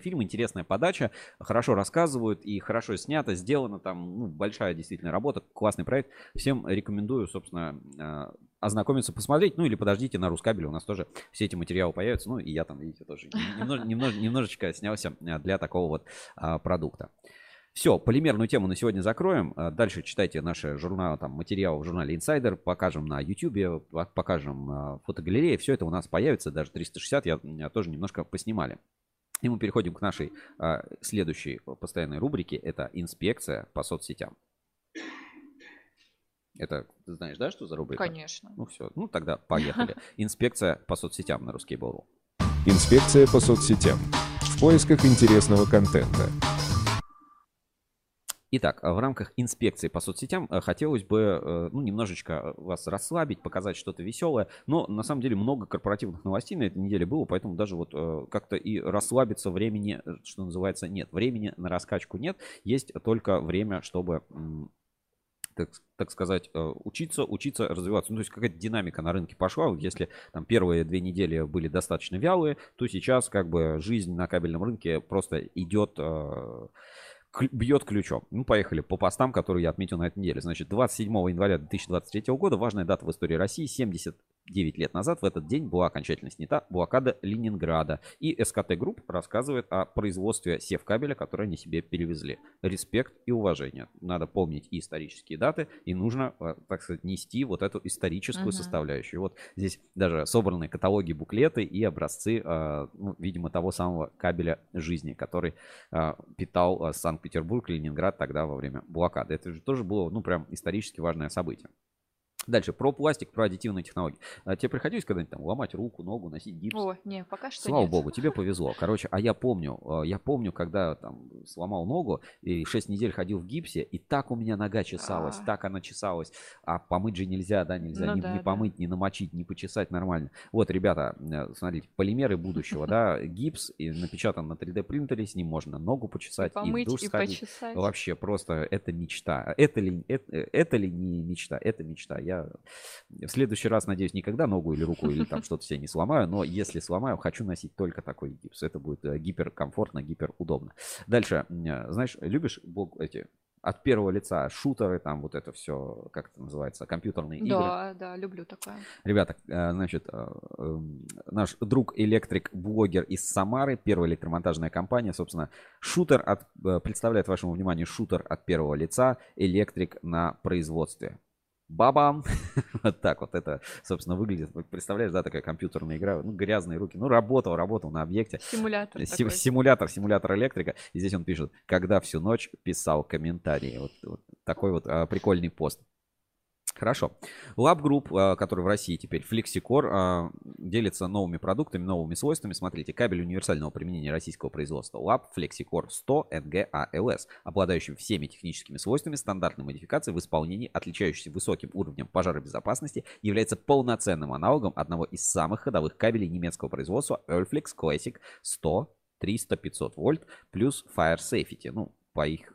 фильм, интересная подача, хорошо рассказывают и хорошо снято, сделано там, ну, большая действительно работа, классный проект. Всем рекомендую, собственно, ознакомиться, посмотреть, ну или подождите на RusCable, у нас тоже все эти материалы появятся, ну и я там, видите, тоже немножечко снялся для такого вот продукта. Все, полимерную тему на сегодня закроем. Дальше читайте наши журналы, там, материалы в журнале Insider, покажем на YouTube, покажем фотогалереи, все это у нас появится, даже 360, я тоже немножко поснимали. И мы переходим к нашей следующей постоянной рубрике, это инспекция по соцсетям. Это ты знаешь, да, что за рубрика? Конечно. Ну все, ну тогда поехали. Инспекция по соцсетям на RusCable. Инспекция по соцсетям. В поисках интересного контента. Итак, в рамках инспекции по соцсетям хотелось бы, ну, немножечко вас расслабить, показать что-то веселое, но на самом деле много корпоративных новостей на этой неделе было, поэтому даже вот как-то и расслабиться времени, что называется, нет. Времени на раскачку нет, есть только время, чтобы, так сказать, учиться, развиваться. Ну, то есть какая-то динамика на рынке пошла. Если там первые две недели были достаточно вялые, то сейчас как бы жизнь на кабельном рынке просто идет... бьет ключом. Ну, поехали по постам, которые я отметил на этой неделе. Значит, 27 января 2023 года, важная дата в истории России, 79 лет назад в этот день была окончательно снята блокада Ленинграда. И СКТ Групп рассказывает о производстве севкабеля, который они себе перевезли. Респект и уважение. Надо помнить и исторические даты, и нужно, так сказать, нести вот эту историческую составляющую. Вот здесь даже собраны каталоги, буклеты и образцы, ну, видимо, того самого кабеля жизни, который питал Санкт-Петербург, Ленинград тогда во время блокады. Это же тоже было, ну, прям исторически важное событие. Дальше, про пластик, про аддитивные технологии. Тебе приходилось когда-нибудь там ломать руку, ногу, носить гипс? О, не, пока что слава нет. Богу, тебе повезло. Короче, а я помню, когда там сломал ногу и 6 недель ходил в гипсе, и так у меня нога чесалась, так она чесалась. А помыть же нельзя, да, нельзя, ну, не помыть, не намочить, не почесать нормально. Вот, ребята, смотрите, полимеры будущего, да, гипс напечатан на 3D принтере, с ним можно ногу почесать, и в душ сходить. Вообще просто это мечта. Это ли не мечта? Это мечта. Я в следующий раз, надеюсь, никогда ногу или руку или там что-то себе не сломаю, но если сломаю, хочу носить только такой гипс. Это будет гиперкомфортно, гиперудобно. Дальше, знаешь, любишь эти от первого лица шутеры, там вот это все, как это называется, компьютерные игры? Да, люблю такое. Ребята, значит, наш друг электрик-блогер из Самары, первая электромонтажная компания, собственно, представляет вашему вниманию шутер от первого лица «Электрик на производстве». Бабам! Вот так вот это, собственно, выглядит. Представляешь, да, такая компьютерная игра. Ну, грязные руки. Ну, работал на объекте. Симулятор. Симулятор электрика. И здесь он пишет: когда всю ночь писал комментарии. Вот такой вот прикольный пост. Хорошо. Lapp Group, который в России теперь Flexi-Core, делится новыми продуктами, новыми свойствами. Смотрите, кабель универсального применения российского производства Lapp Flexi-Core 100 NGALS, обладающий всеми техническими свойствами стандартной модификации в исполнении, отличающийся высоким уровнем пожаробезопасности, является полноценным аналогом одного из самых ходовых кабелей немецкого производства Ölflex Classic 100-300-500 вольт плюс Fire Safety. Ну, по их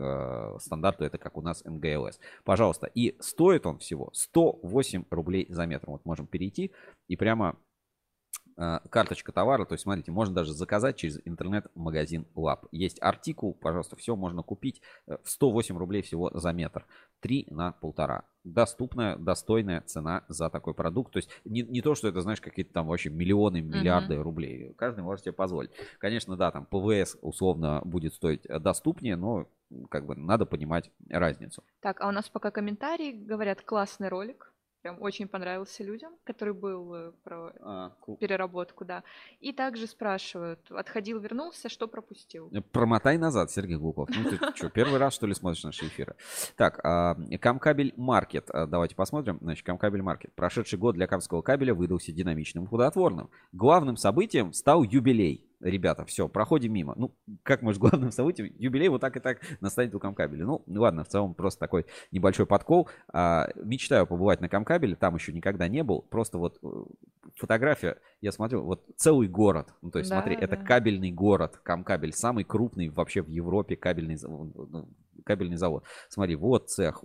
стандарту это как у нас НГЛС. Пожалуйста. И стоит он всего 108 рублей за метр. Вот можем перейти и прямо карточка товара. То есть, смотрите, можно даже заказать через интернет-магазин Lapp. Есть артикул, пожалуйста, все можно купить. 108 рублей всего за метр. 3 на 1,5. Доступная, достойная цена за такой продукт. То есть не то, что это, знаешь, какие-то там вообще миллионы, миллиарды рублей. Каждый может себе позволить. Конечно, да, там ПВС условно будет стоить доступнее, но как бы надо понимать разницу. Так, а у нас пока комментарии говорят: классный ролик. Прям очень понравился людям, который был про переработку, да. И также спрашивают: отходил, вернулся, что пропустил? Промотай назад, Сергей Глупов. Ну ты что, первый раз, что ли, смотришь наши эфиры? Так, Камкабель Маркет. Давайте посмотрим. Значит, Камкабель Маркет. Прошедший год для камского кабеля выдался динамичным и плодотворным. Главным событием стал юбилей. ребята, все, проходим мимо. Ну, как мы же главным событием, юбилей вот так и так настанет у Комкабеля. Ну, ладно, в целом просто такой небольшой подкол. Мечтаю побывать на Комкабеле, там еще никогда не был. Просто вот фотография, я смотрю, вот целый город. Ну, то есть, да, смотри, да, это кабельный город, Комкабель, самый крупный вообще в Европе кабельный завод. Смотри, вот цех,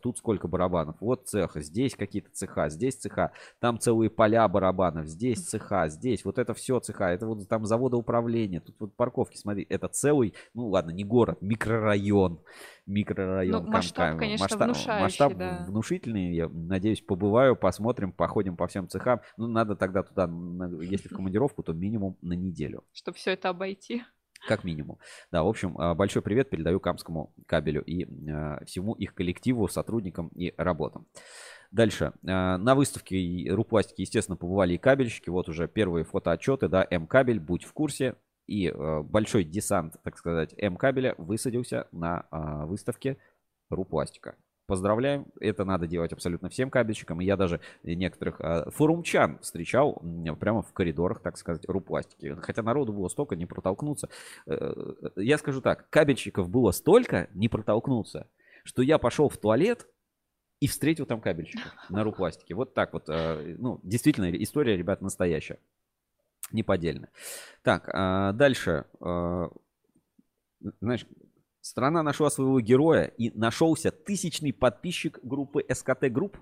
тут сколько барабанов, вот цех, здесь какие-то цеха, здесь цеха, там целые поля барабанов, здесь цеха, здесь, вот это все цеха, это вот там заводоуправление, тут вот парковки, смотри, это целый, ну ладно, не город, микрорайон. Ну, масштаб, конечно, внушающий, масштаб, да, внушительный, я надеюсь, побываю, посмотрим, походим по всем цехам, ну надо тогда туда, если в командировку, то минимум на неделю. Чтобы все это обойти. Как минимум. Да, в общем, большой привет передаю Камскому кабелю и всему их коллективу, сотрудникам и работам. Дальше. На выставке РусПластики, естественно, побывали и кабельщики. Вот уже первые фотоотчеты, да, М-кабель, будь в курсе. И большой десант, так сказать, М-кабеля высадился на выставке РусПластика. Поздравляем, это надо делать абсолютно всем кабельщикам. И я даже некоторых форумчан встречал прямо в коридорах, так сказать, РусПластики. Хотя народу было столько, не протолкнуться. Я скажу так, кабельщиков было столько, не протолкнуться, что я пошел в туалет и встретил там кабельщиков на РусПластике. Вот так вот. Ну, действительно, история, ребят, настоящая. Неподдельная. Так, дальше. Знаешь... Страна нашла своего героя, и нашелся 1000-й подписчик группы СКТ Групп.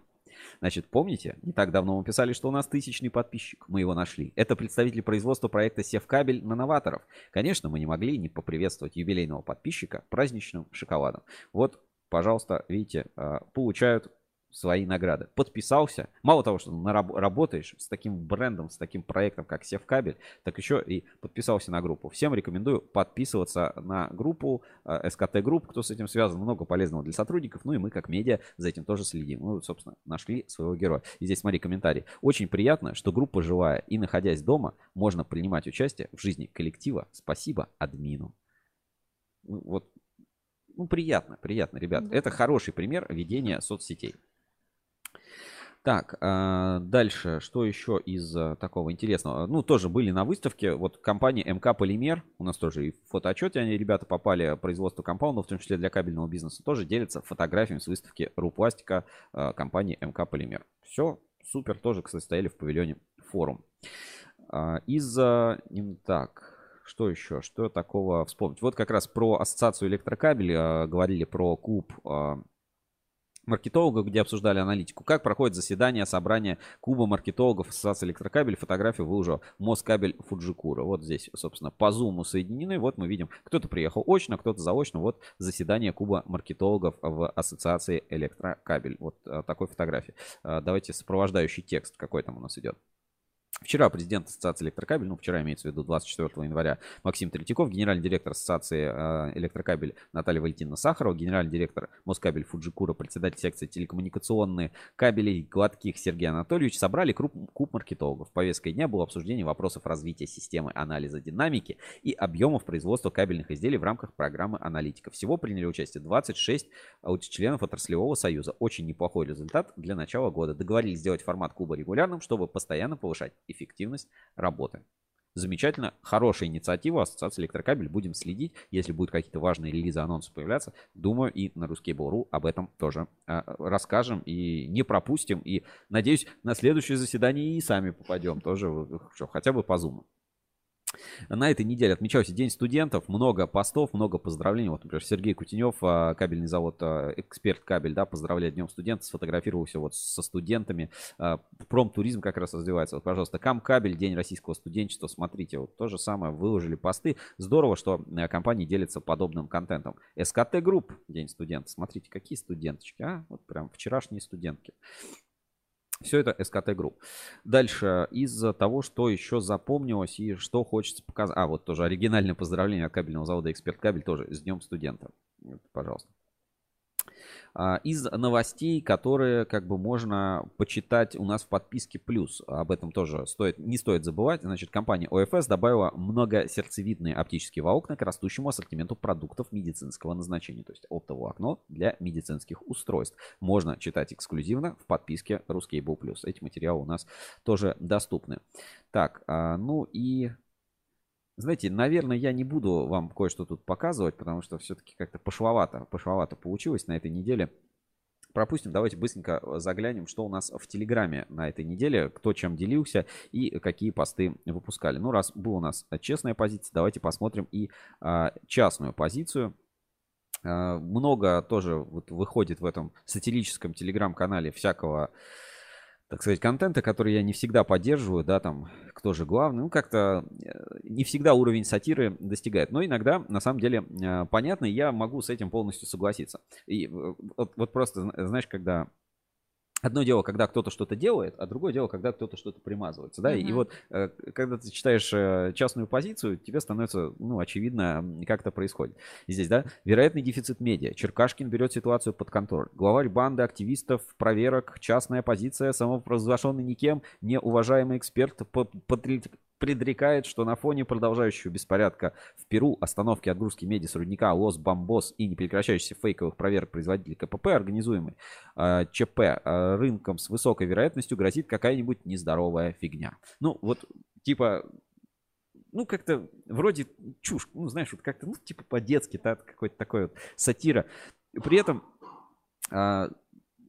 Значит, помните, не так давно мы писали, что у нас 1000-й подписчик, мы его нашли. Это представитель производства проекта «Севкабель» на новаторов. Конечно, мы не могли не поприветствовать юбилейного подписчика праздничным шоколадом. Вот, пожалуйста, видите, получают свои награды. Подписался. Мало того, что работаешь с таким брендом, с таким проектом, как Севкабель, так еще и подписался на группу. Всем рекомендую подписываться на группу СКТ Групп, кто с этим связан. Много полезного для сотрудников. Ну и мы, как медиа, за этим тоже следим. Ну, собственно, нашли своего героя. И здесь, смотри, комментарий. Очень приятно, что группа живая и, находясь дома, можно принимать участие в жизни коллектива. Спасибо админу. Ну, вот. Ну, приятно, приятно, ребят. Да. Это хороший пример ведения соцсетей. Так, дальше, что еще из такого интересного? Ну, тоже были на выставке, вот компания МК Полимер, у нас тоже и в фотоотчете они, ребята, попали, производство компаундов, в том числе для кабельного бизнеса, тоже делятся фотографиями с выставки РусПластика компании МК Полимер. Все, супер, тоже, кстати, стояли в павильоне форум. Так... Что еще? Что такого вспомнить? Вот как раз про Ассоциацию электрокабелей говорили, про клуб маркетологов, где обсуждали аналитику. Как проходит заседание, собрание клуба маркетологов Ассоциации электрокабелей. Фотографию выложил Москабель Фуджикура. Вот здесь, собственно, по зуму соединены. Вот мы видим, кто-то приехал очно, кто-то заочно. Вот заседание клуба маркетологов в Ассоциации электрокабель. Вот такой фотографии. Давайте сопровождающий текст, какой там у нас идет. Вчера президент Ассоциации электрокабель, ну вчера имеется в виду 24 января, Максим Третьяков, генеральный директор Ассоциации электрокабель Наталья Валентиновна Сахарова, генеральный директор Москабель Фуджикура, председатель секции телекоммуникационные кабели гладких Сергей Анатольевич собрали клуб маркетологов. Повесткой дня было обсуждение вопросов развития системы анализа динамики и объемов производства кабельных изделий в рамках программы аналитика. Всего приняли участие 26 членов отраслевого союза. Очень неплохой результат для начала года. Договорились сделать формат клуба регулярным, чтобы постоянно повышать эффективность работы. Замечательно, хорошая инициатива Ассоциации электрокабель. Будем следить, если будут какие-то важные релизы, анонсы появляться. Думаю, и на RusCable.ru об этом тоже расскажем и не пропустим. И, надеюсь, на следующее заседание и сами попадем тоже, хотя бы по Zoom. На этой неделе отмечался День студентов, много постов, много поздравлений. Вот, например, Сергей Кутенев, кабельный завод «Эксперт кабель», да, поздравляет Днем студента, сфотографировался вот со студентами. Промтуризм как раз развивается. Вот, пожалуйста, Камкабель, День российского студенчества, смотрите, вот то же самое, выложили посты. Здорово, что компании делятся подобным контентом. СКТ Групп, День студента, смотрите, какие студенточки, а? Вот прям вчерашние студентки. Все это СКТ Групп. Дальше, из-за того, что еще запомнилось и что хочется показать. А, вот тоже оригинальное поздравление от кабельного завода «Эксперт кабель» тоже с Днем студента. Пожалуйста. Из новостей, которые как бы можно почитать у нас в подписке плюс. Об этом тоже не стоит забывать. Значит, компания ОФС добавила многосердцевидные оптические волокна к растущему ассортименту продуктов медицинского назначения. То есть оптоволокно для медицинских устройств. Можно читать эксклюзивно в подписке RusCable+. Эти материалы у нас тоже доступны. Так, ну и... Знаете, наверное, я не буду вам кое-что тут показывать, потому что все-таки как-то пошловато получилось на этой неделе. Пропустим, давайте быстренько заглянем, что у нас в Телеграме на этой неделе, кто чем делился и какие посты выпускали. Ну, раз была у нас честная позиция, давайте посмотрим и частную позицию. Много тоже вот выходит в этом сатирическом Телеграм-канале всякого, так сказать, контента, который я не всегда поддерживаю, да, там, кто же главный, ну, как-то не всегда уровень сатиры достигает, но иногда, на самом деле, понятно, и я могу с этим полностью согласиться. И вот просто, знаешь, когда... Одно дело, когда кто-то что-то делает, а другое дело, когда кто-то что-то примазывается, да, и вот, когда ты читаешь частную позицию, тебе становится, ну, очевидно, как это происходит. И здесь, да, вероятный дефицит медиа. Черкашкин берет ситуацию под контроль. Главарь банды активистов, проверок, частная позиция, самопровозглашенный никем неуважаемый эксперт предрекает, что на фоне продолжающего беспорядка в Перу, остановки отгрузки меди с рудника Лос-Бомбос и непрекращающихся фейковых проверок производителей КПП, организуемый ЧП рынком с высокой вероятностью, грозит какая-нибудь нездоровая фигня. Ну, вот, типа, ну, как-то вроде чушь, ну, знаешь, вот как-то, ну, типа, по-детски, да, какой-то такой вот сатира. При этом...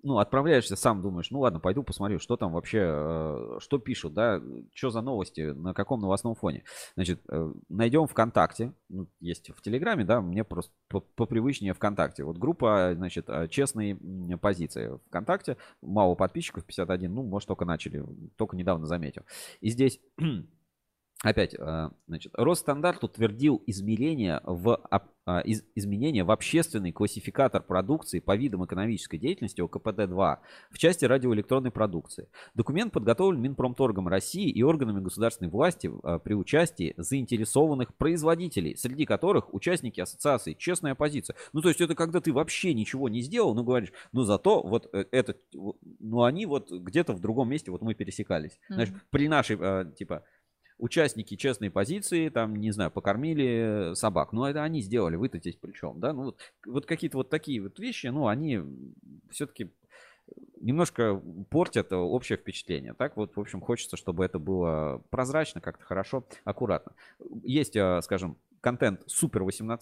Ну, отправляешься, сам думаешь, ну ладно, пойду посмотрю, что там вообще, что пишут, да, что за новости, на каком новостном фоне. Значит, найдем ВКонтакте, есть в Телеграме, да, мне просто попривычнее ВКонтакте. Вот группа, значит, честные позиции ВКонтакте, мало подписчиков, 51, ну, может, только начали, только недавно заметил. И здесь... Опять, значит, Росстандарт утвердил изменения в общественный классификатор продукции по видам экономической деятельности ОКПД-2 в части радиоэлектронной продукции. Документ подготовлен Минпромторгом России и органами государственной власти при участии заинтересованных производителей, среди которых участники ассоциации «Честная позиция». Ну, то есть это когда ты вообще ничего не сделал, но говоришь, ну, зато вот этот, ну, они вот где-то в другом месте, вот мы пересекались. Знаешь, при нашей, типа... Участники честной позиции, там, не знаю, покормили собак. Ну, это они сделали, вы-то здесь при чем, да? Ну, вот какие-то вот такие вот вещи, ну, они все-таки немножко портят общее впечатление. Так вот, в общем, хочется, чтобы это было прозрачно, как-то хорошо, аккуратно. Есть, скажем, контент супер 18+,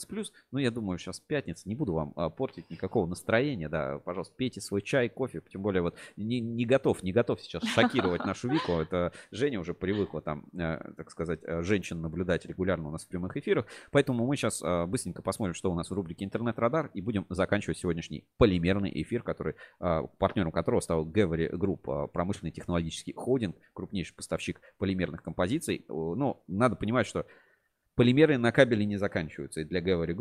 но я думаю, сейчас пятница, не буду вам портить никакого настроения, да, пожалуйста, пейте свой чай, кофе, тем более вот не готов сейчас шокировать нашу Вику, это Женя уже привыкла там, так сказать, женщин наблюдать регулярно у нас в прямых эфирах, поэтому мы сейчас быстренько посмотрим, что у нас в рубрике «Интернет-радар» и будем заканчивать сегодняшний полимерный эфир, который, партнером которого стал Gavary Group, промышленный технологический холдинг, крупнейший поставщик полимерных композиций, но надо понимать, что полимеры на кабеле не заканчиваются. И для Gavary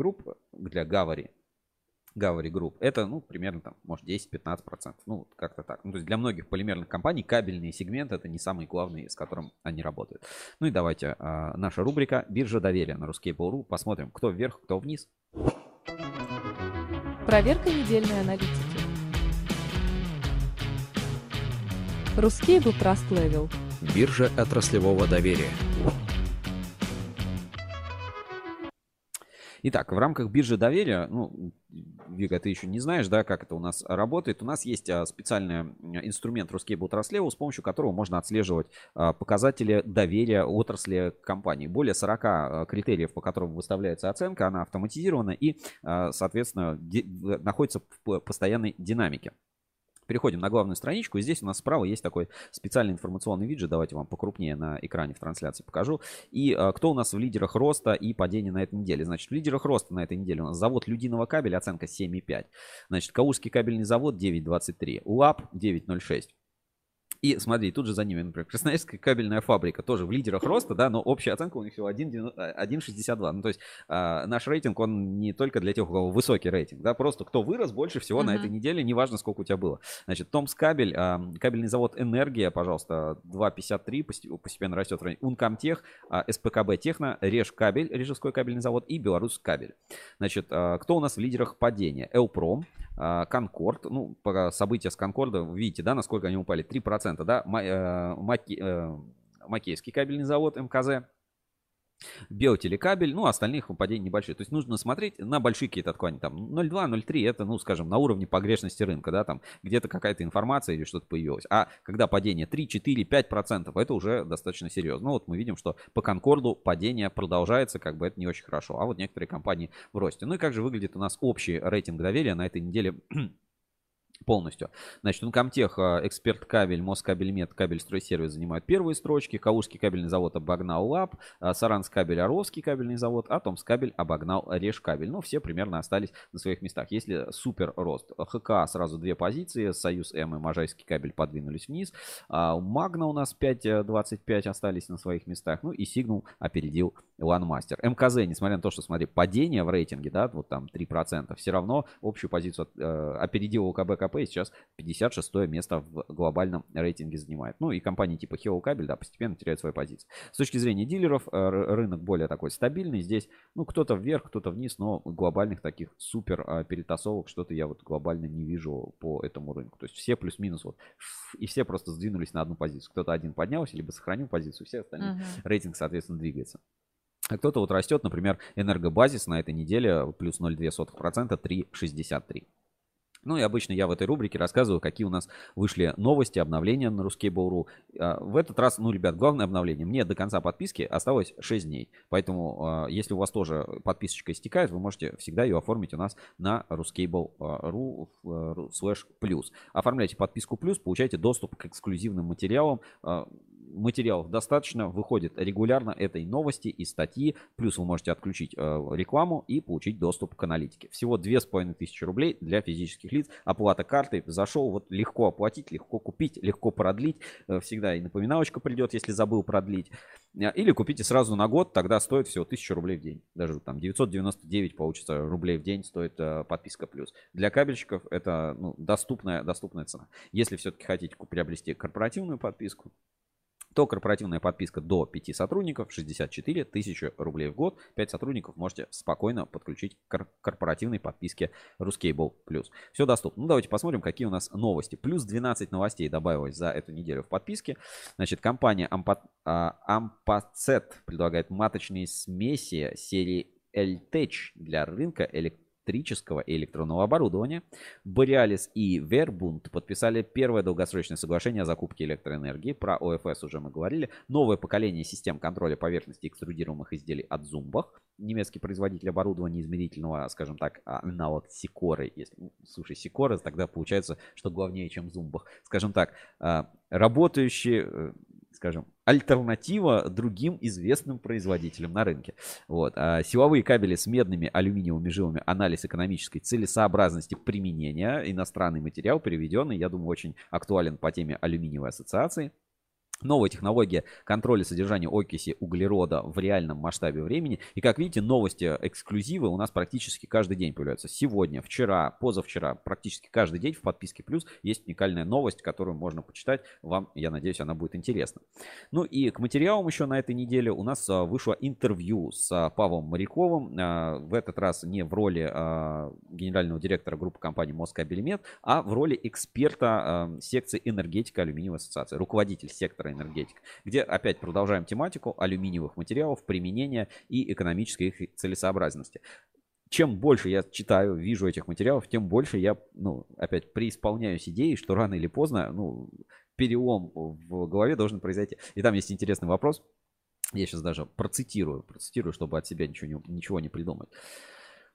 Group, это, ну, примерно там, может, 10-15%. Ну, как-то так. Ну, то есть для многих полимерных компаний кабельный сегмент это не самый главный, с которым они работают. Ну и давайте наша рубрика «Биржа доверия» на RusCable.ru. Посмотрим, кто вверх, кто вниз. Проверка недельной аналитики. RusCable Trust Level. Биржа отраслевого доверия. Итак, в рамках биржи доверия, ну, Вика, ты еще не знаешь, да, как это у нас работает. У нас есть специальный инструмент RusCable Trust Level, с помощью которого можно отслеживать показатели доверия отрасли компании. Более 40 критериев, по которым выставляется оценка, она автоматизирована и, соответственно, находится в постоянной динамике. Переходим на главную страничку. И здесь у нас справа есть такой специальный информационный виджет. Давайте вам покрупнее на экране в трансляции покажу. И кто у нас в лидерах роста и падения на этой неделе? Значит, в лидерах роста на этой неделе у нас завод Людинова Кабель, оценка 7,5. Значит, Калужский кабельный завод 9,23. Lapp 9,06. И смотри, тут же за ними, например, Красноярская кабельная фабрика тоже в лидерах роста, да, но общая оценка у них всего 1,62. Ну, то есть наш рейтинг, он не только для тех, у кого высокий рейтинг, да, просто кто вырос больше всего на этой неделе, неважно, сколько у тебя было. Значит, Томскабель, кабельный завод «Энергия», пожалуйста, 2,53, постепенно растет в районе Ункомтех, СПКБ «Техно», Режкабель, Рижской кабельный завод и Беларускабель. Значит, кто у нас в лидерах падения? Элпром, Конкорд, ну, события с Конкордом, видите, да, насколько они упали, 3%. Да, Макеевский кабельный завод МКЗ, биотелекабель, ну, остальных выпадений небольшие. То есть нужно смотреть на большие какие-то отклонения. Там 0,2-0,3 это, ну, скажем, на уровне погрешности рынка, да, там где-то какая-то информация или что-то появилась. А когда падение 3-4-5%, это уже достаточно серьезно. Ну, вот мы видим, что по Конкорду падение продолжается, как бы это не очень хорошо. А вот некоторые компании в росте. Ну и как же выглядит у нас общий рейтинг доверия на этой неделе? Полностью. Значит, Зумкомтех, Эксперт кабель, Москабельмет, Кабельстройсервис занимают первые строчки. Калужский кабельный завод обогнал Lapp, Саранскабель, Орловский кабельный завод, а Томскабель обогнал Решкабель. Ну, все примерно остались на своих местах. Если супер рост. ХК сразу две позиции. Союз М и Можайский кабель подвинулись вниз. Магна у нас 5.25 остались на своих местах. Ну и Сигнал опередил Ланмастер. МКЗ, несмотря на то, что, смотри, падение в рейтинге, да, вот там 3%, все равно общую позицию опередил УКБ и сейчас 56 место в глобальном рейтинге занимает. Ну и компании типа Хео Кабель, да, постепенно теряют свои позиции. С точки зрения дилеров, рынок более такой стабильный. Здесь, ну, кто-то вверх, кто-то вниз, но глобальных таких супер перетасовок что-то я вот глобально не вижу по этому рынку. То есть все плюс-минус вот, и все просто сдвинулись на одну позицию. Кто-то один поднялся, либо сохранил позицию, все остальные рейтинг, соответственно, двигается. А кто-то вот растет, например, энергобазис на этой неделе плюс 0,02%, 3,63%. Ну и обычно я в этой рубрике рассказываю, какие у нас вышли новости, обновления на RusCable.ru. В этот раз, ну, ребят, главное обновление. Мне до конца подписки осталось 6 дней. Поэтому, если у вас тоже подписочка истекает, вы можете всегда ее оформить у нас на RusCable.ru/+. Оформляйте подписку плюс, получаете доступ к эксклюзивным материалам. Материалов достаточно, выходит регулярно этой новости и статьи, плюс вы можете отключить рекламу и получить доступ к аналитике. Всего 2500 рублей для физических лиц, оплата картой, зашел, вот легко оплатить, легко купить, легко продлить, всегда и напоминалочка придет, если забыл продлить, или купите сразу на год, тогда стоит всего 1000 рублей в день, даже там 999 получится рублей в день стоит подписка плюс. Для кабельщиков это, ну, доступная цена. Если все-таки хотите приобрести корпоративную подписку, то корпоративная подписка до 5 сотрудников 64 тысячи рублей в год. 5 сотрудников можете спокойно подключить к корпоративной подписке RusCable+. Все доступно. Ну, давайте посмотрим, какие у нас новости. Плюс 12 новостей добавилось за эту неделю в подписке. Значит, компания Ampacet предлагает маточные смеси серии LTech для рынка электрического и электронного оборудования. Borealis и Verbund подписали первое долгосрочное соглашение о закупке электроэнергии. Про ОФС уже мы говорили. Новое поколение систем контроля поверхности экструдируемых изделий от Zumbach. Немецкий производитель оборудования измерительного, скажем так, аналог Sikore. Если, слушай, Sikore, тогда получается, что главнее, чем Zumbach. Скажем так, работающие... скажем, альтернатива другим известным производителям на рынке. Вот. Силовые кабели с медными алюминиевыми жилами, анализ экономической целесообразности применения, иностранный материал переведенный, я думаю, очень актуален по теме алюминиевой ассоциации. Новая технология контроля содержания окиси углерода в реальном масштабе времени. И, как видите, новости, эксклюзивы у нас практически каждый день появляются. Сегодня, вчера, позавчера, практически каждый день в подписке плюс есть уникальная новость, которую можно почитать. Вам, я надеюсь, она будет интересна. Ну и к материалам еще на этой неделе у нас вышло интервью с Павлом Моряковым. В этот раз не в роли генерального директора группы компании Москабельмет, а в роли эксперта секции энергетика алюминиевой ассоциации, руководитель сектора энергетик, где опять продолжаем тематику алюминиевых материалов, применения и экономической их целесообразности. Чем больше я читаю, вижу этих материалов, тем больше я, ну, опять преисполняюсь идеей, что рано или поздно, ну, перелом в голове должен произойти. И там есть интересный вопрос. Я сейчас даже процитирую, чтобы от себя ничего не придумать.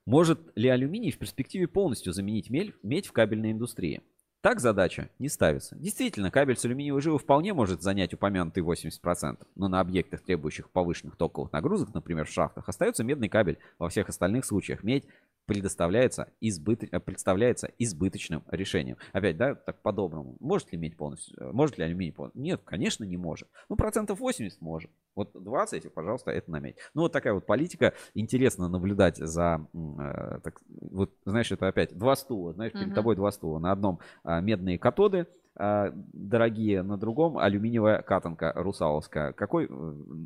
Может ли алюминий в перспективе полностью заменить медь в кабельной индустрии? Так задача не ставится. Действительно, кабель с алюминиевой жилой вполне может занять упомянутые 80%, но на объектах, требующих повышенных токовых нагрузок, например, в шахтах, остается медный кабель. Во всех остальных случаях медь представляется избыточным решением. Опять, да, так по-доброму. Может ли медь полностью, может ли алюминий полностью? Нет, конечно, не может. Ну, 80% может. Вот 20, пожалуйста, это на медь. Ну, вот такая вот политика. Интересно наблюдать за... вот, знаешь, это опять два стула. Знаешь, перед тобой два стула. На одном медные катоды дорогие, на другом алюминиевая катанка русаловская.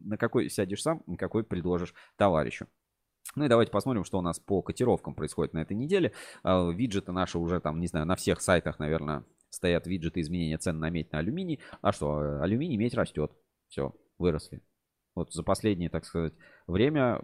На какой сядешь сам, на какой предложишь товарищу. Ну и давайте посмотрим, что у нас по котировкам происходит на этой неделе. Виджеты наши уже там, не знаю, на всех сайтах, наверное, стоят виджеты изменения цен на медь, на алюминий. А что, алюминий, медь растет. Все, выросли. Вот за последнее, так сказать, время,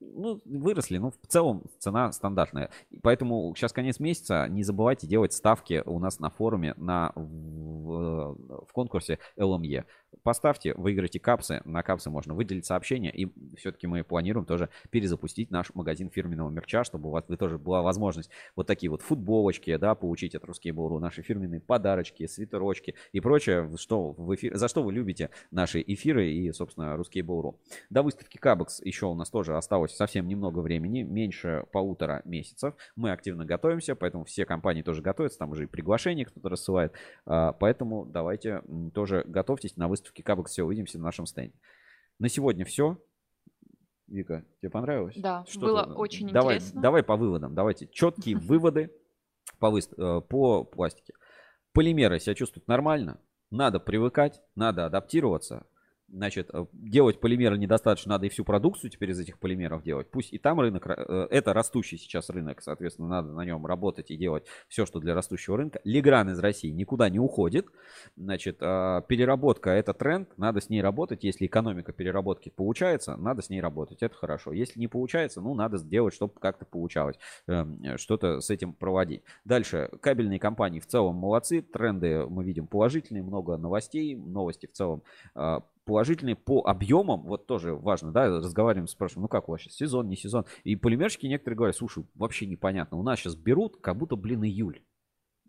ну, выросли, но в целом цена стандартная. Поэтому сейчас конец месяца, не забывайте делать ставки у нас на форуме в конкурсе LME. Поставьте, выиграйте капсы, на капсы можно выделить сообщение, и все-таки мы планируем тоже перезапустить наш магазин фирменного мерча, чтобы у вас тоже была возможность вот такие вот футболочки, да, получить от RusCable.ru, наши фирменные подарочки, свитерочки и прочее, что в эфир, за что вы любите наши эфиры и, собственно, RusCable.ru. До выставки Кабекс еще у нас тоже осталось совсем немного времени, меньше 1,5 месяцев. Мы активно готовимся, поэтому все компании тоже готовятся, там уже и приглашение кто-то рассылает, поэтому давайте тоже готовьтесь на выставку. Выставки Кабекс, все, увидимся на нашем стенде. На сегодня все. Вика, тебе понравилось? Да, было очень интересно. Давай по выводам. Давайте четкие выводы по пластике. Полимеры себя чувствуют нормально. Надо привыкать, надо адаптироваться. Значит, делать полимеры недостаточно, надо и всю продукцию теперь из этих полимеров делать. Пусть и там рынок, это растущий сейчас рынок, соответственно, надо на нем работать и делать все, что для растущего рынка. Легран из России никуда не уходит. Значит, переработка – это тренд, надо с ней работать. Если экономика переработки получается, надо с ней работать, это хорошо. Если не получается, ну, надо сделать, чтобы как-то получалось, что-то с этим проводить. Дальше, кабельные компании в целом молодцы, тренды мы видим положительные, много новостей, новости в целом положительные по объемам, вот тоже важно, да, разговариваем, спрашиваем, ну как у вас сейчас, сезон, не сезон, и полимерщики некоторые говорят, слушай, вообще непонятно, у нас сейчас берут, как будто, блин, июль.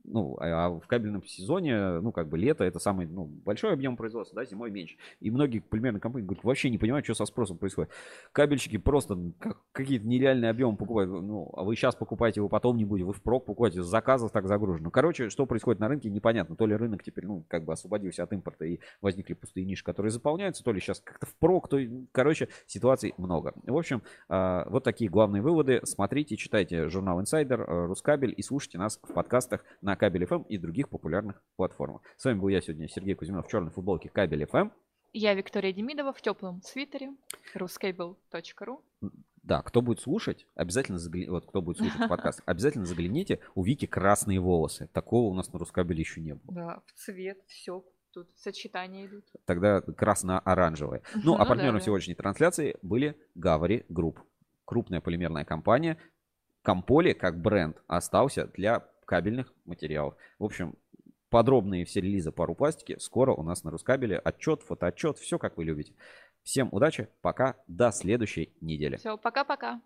Ну, а в кабельном сезоне, ну, как бы лето, это самый, ну, большой объем производства, да, зимой меньше. И многие полимерные компании говорят, вообще не понимают, что со спросом происходит. Кабельщики просто какие-то нереальные объемы покупают. Ну, а вы сейчас покупаете, вы потом не будете, вы впрок покупаете, с заказов так загружено. Ну, короче, что происходит на рынке, непонятно. То ли рынок теперь, ну, как бы освободился от импорта и возникли пустые ниши, которые заполняются, то ли сейчас как-то впрок, то, короче, ситуаций много. В общем, вот такие главные выводы. Смотрите, читайте журнал Insider, Рускабель и слушайте нас в подкастах на Кабель FM и других популярных платформах. С вами был я сегодня, Сергей Кузьминов, в черной футболке Кабель FM. Я Виктория Демидова в теплом свитере. RusCable.ru. Да, кто будет слушать, обязательно загляните. Вот кто будет слушать подкаст, обязательно загляните. У Вики красные волосы. Такого у нас на RusCable еще не было. Да, в цвет, все. Тут сочетания идут. Тогда красно-оранжевые. Ну, а партнером сегодняшней трансляции были Gavary Group. Крупная полимерная компания. Комполи, как бренд, остался для кабельных материалов. В общем, подробные все релизы по РусПластике скоро у нас на Рускабеле. Отчет, фотоотчет, все как вы любите. Всем удачи, пока, до следующей недели. Все, пока-пока.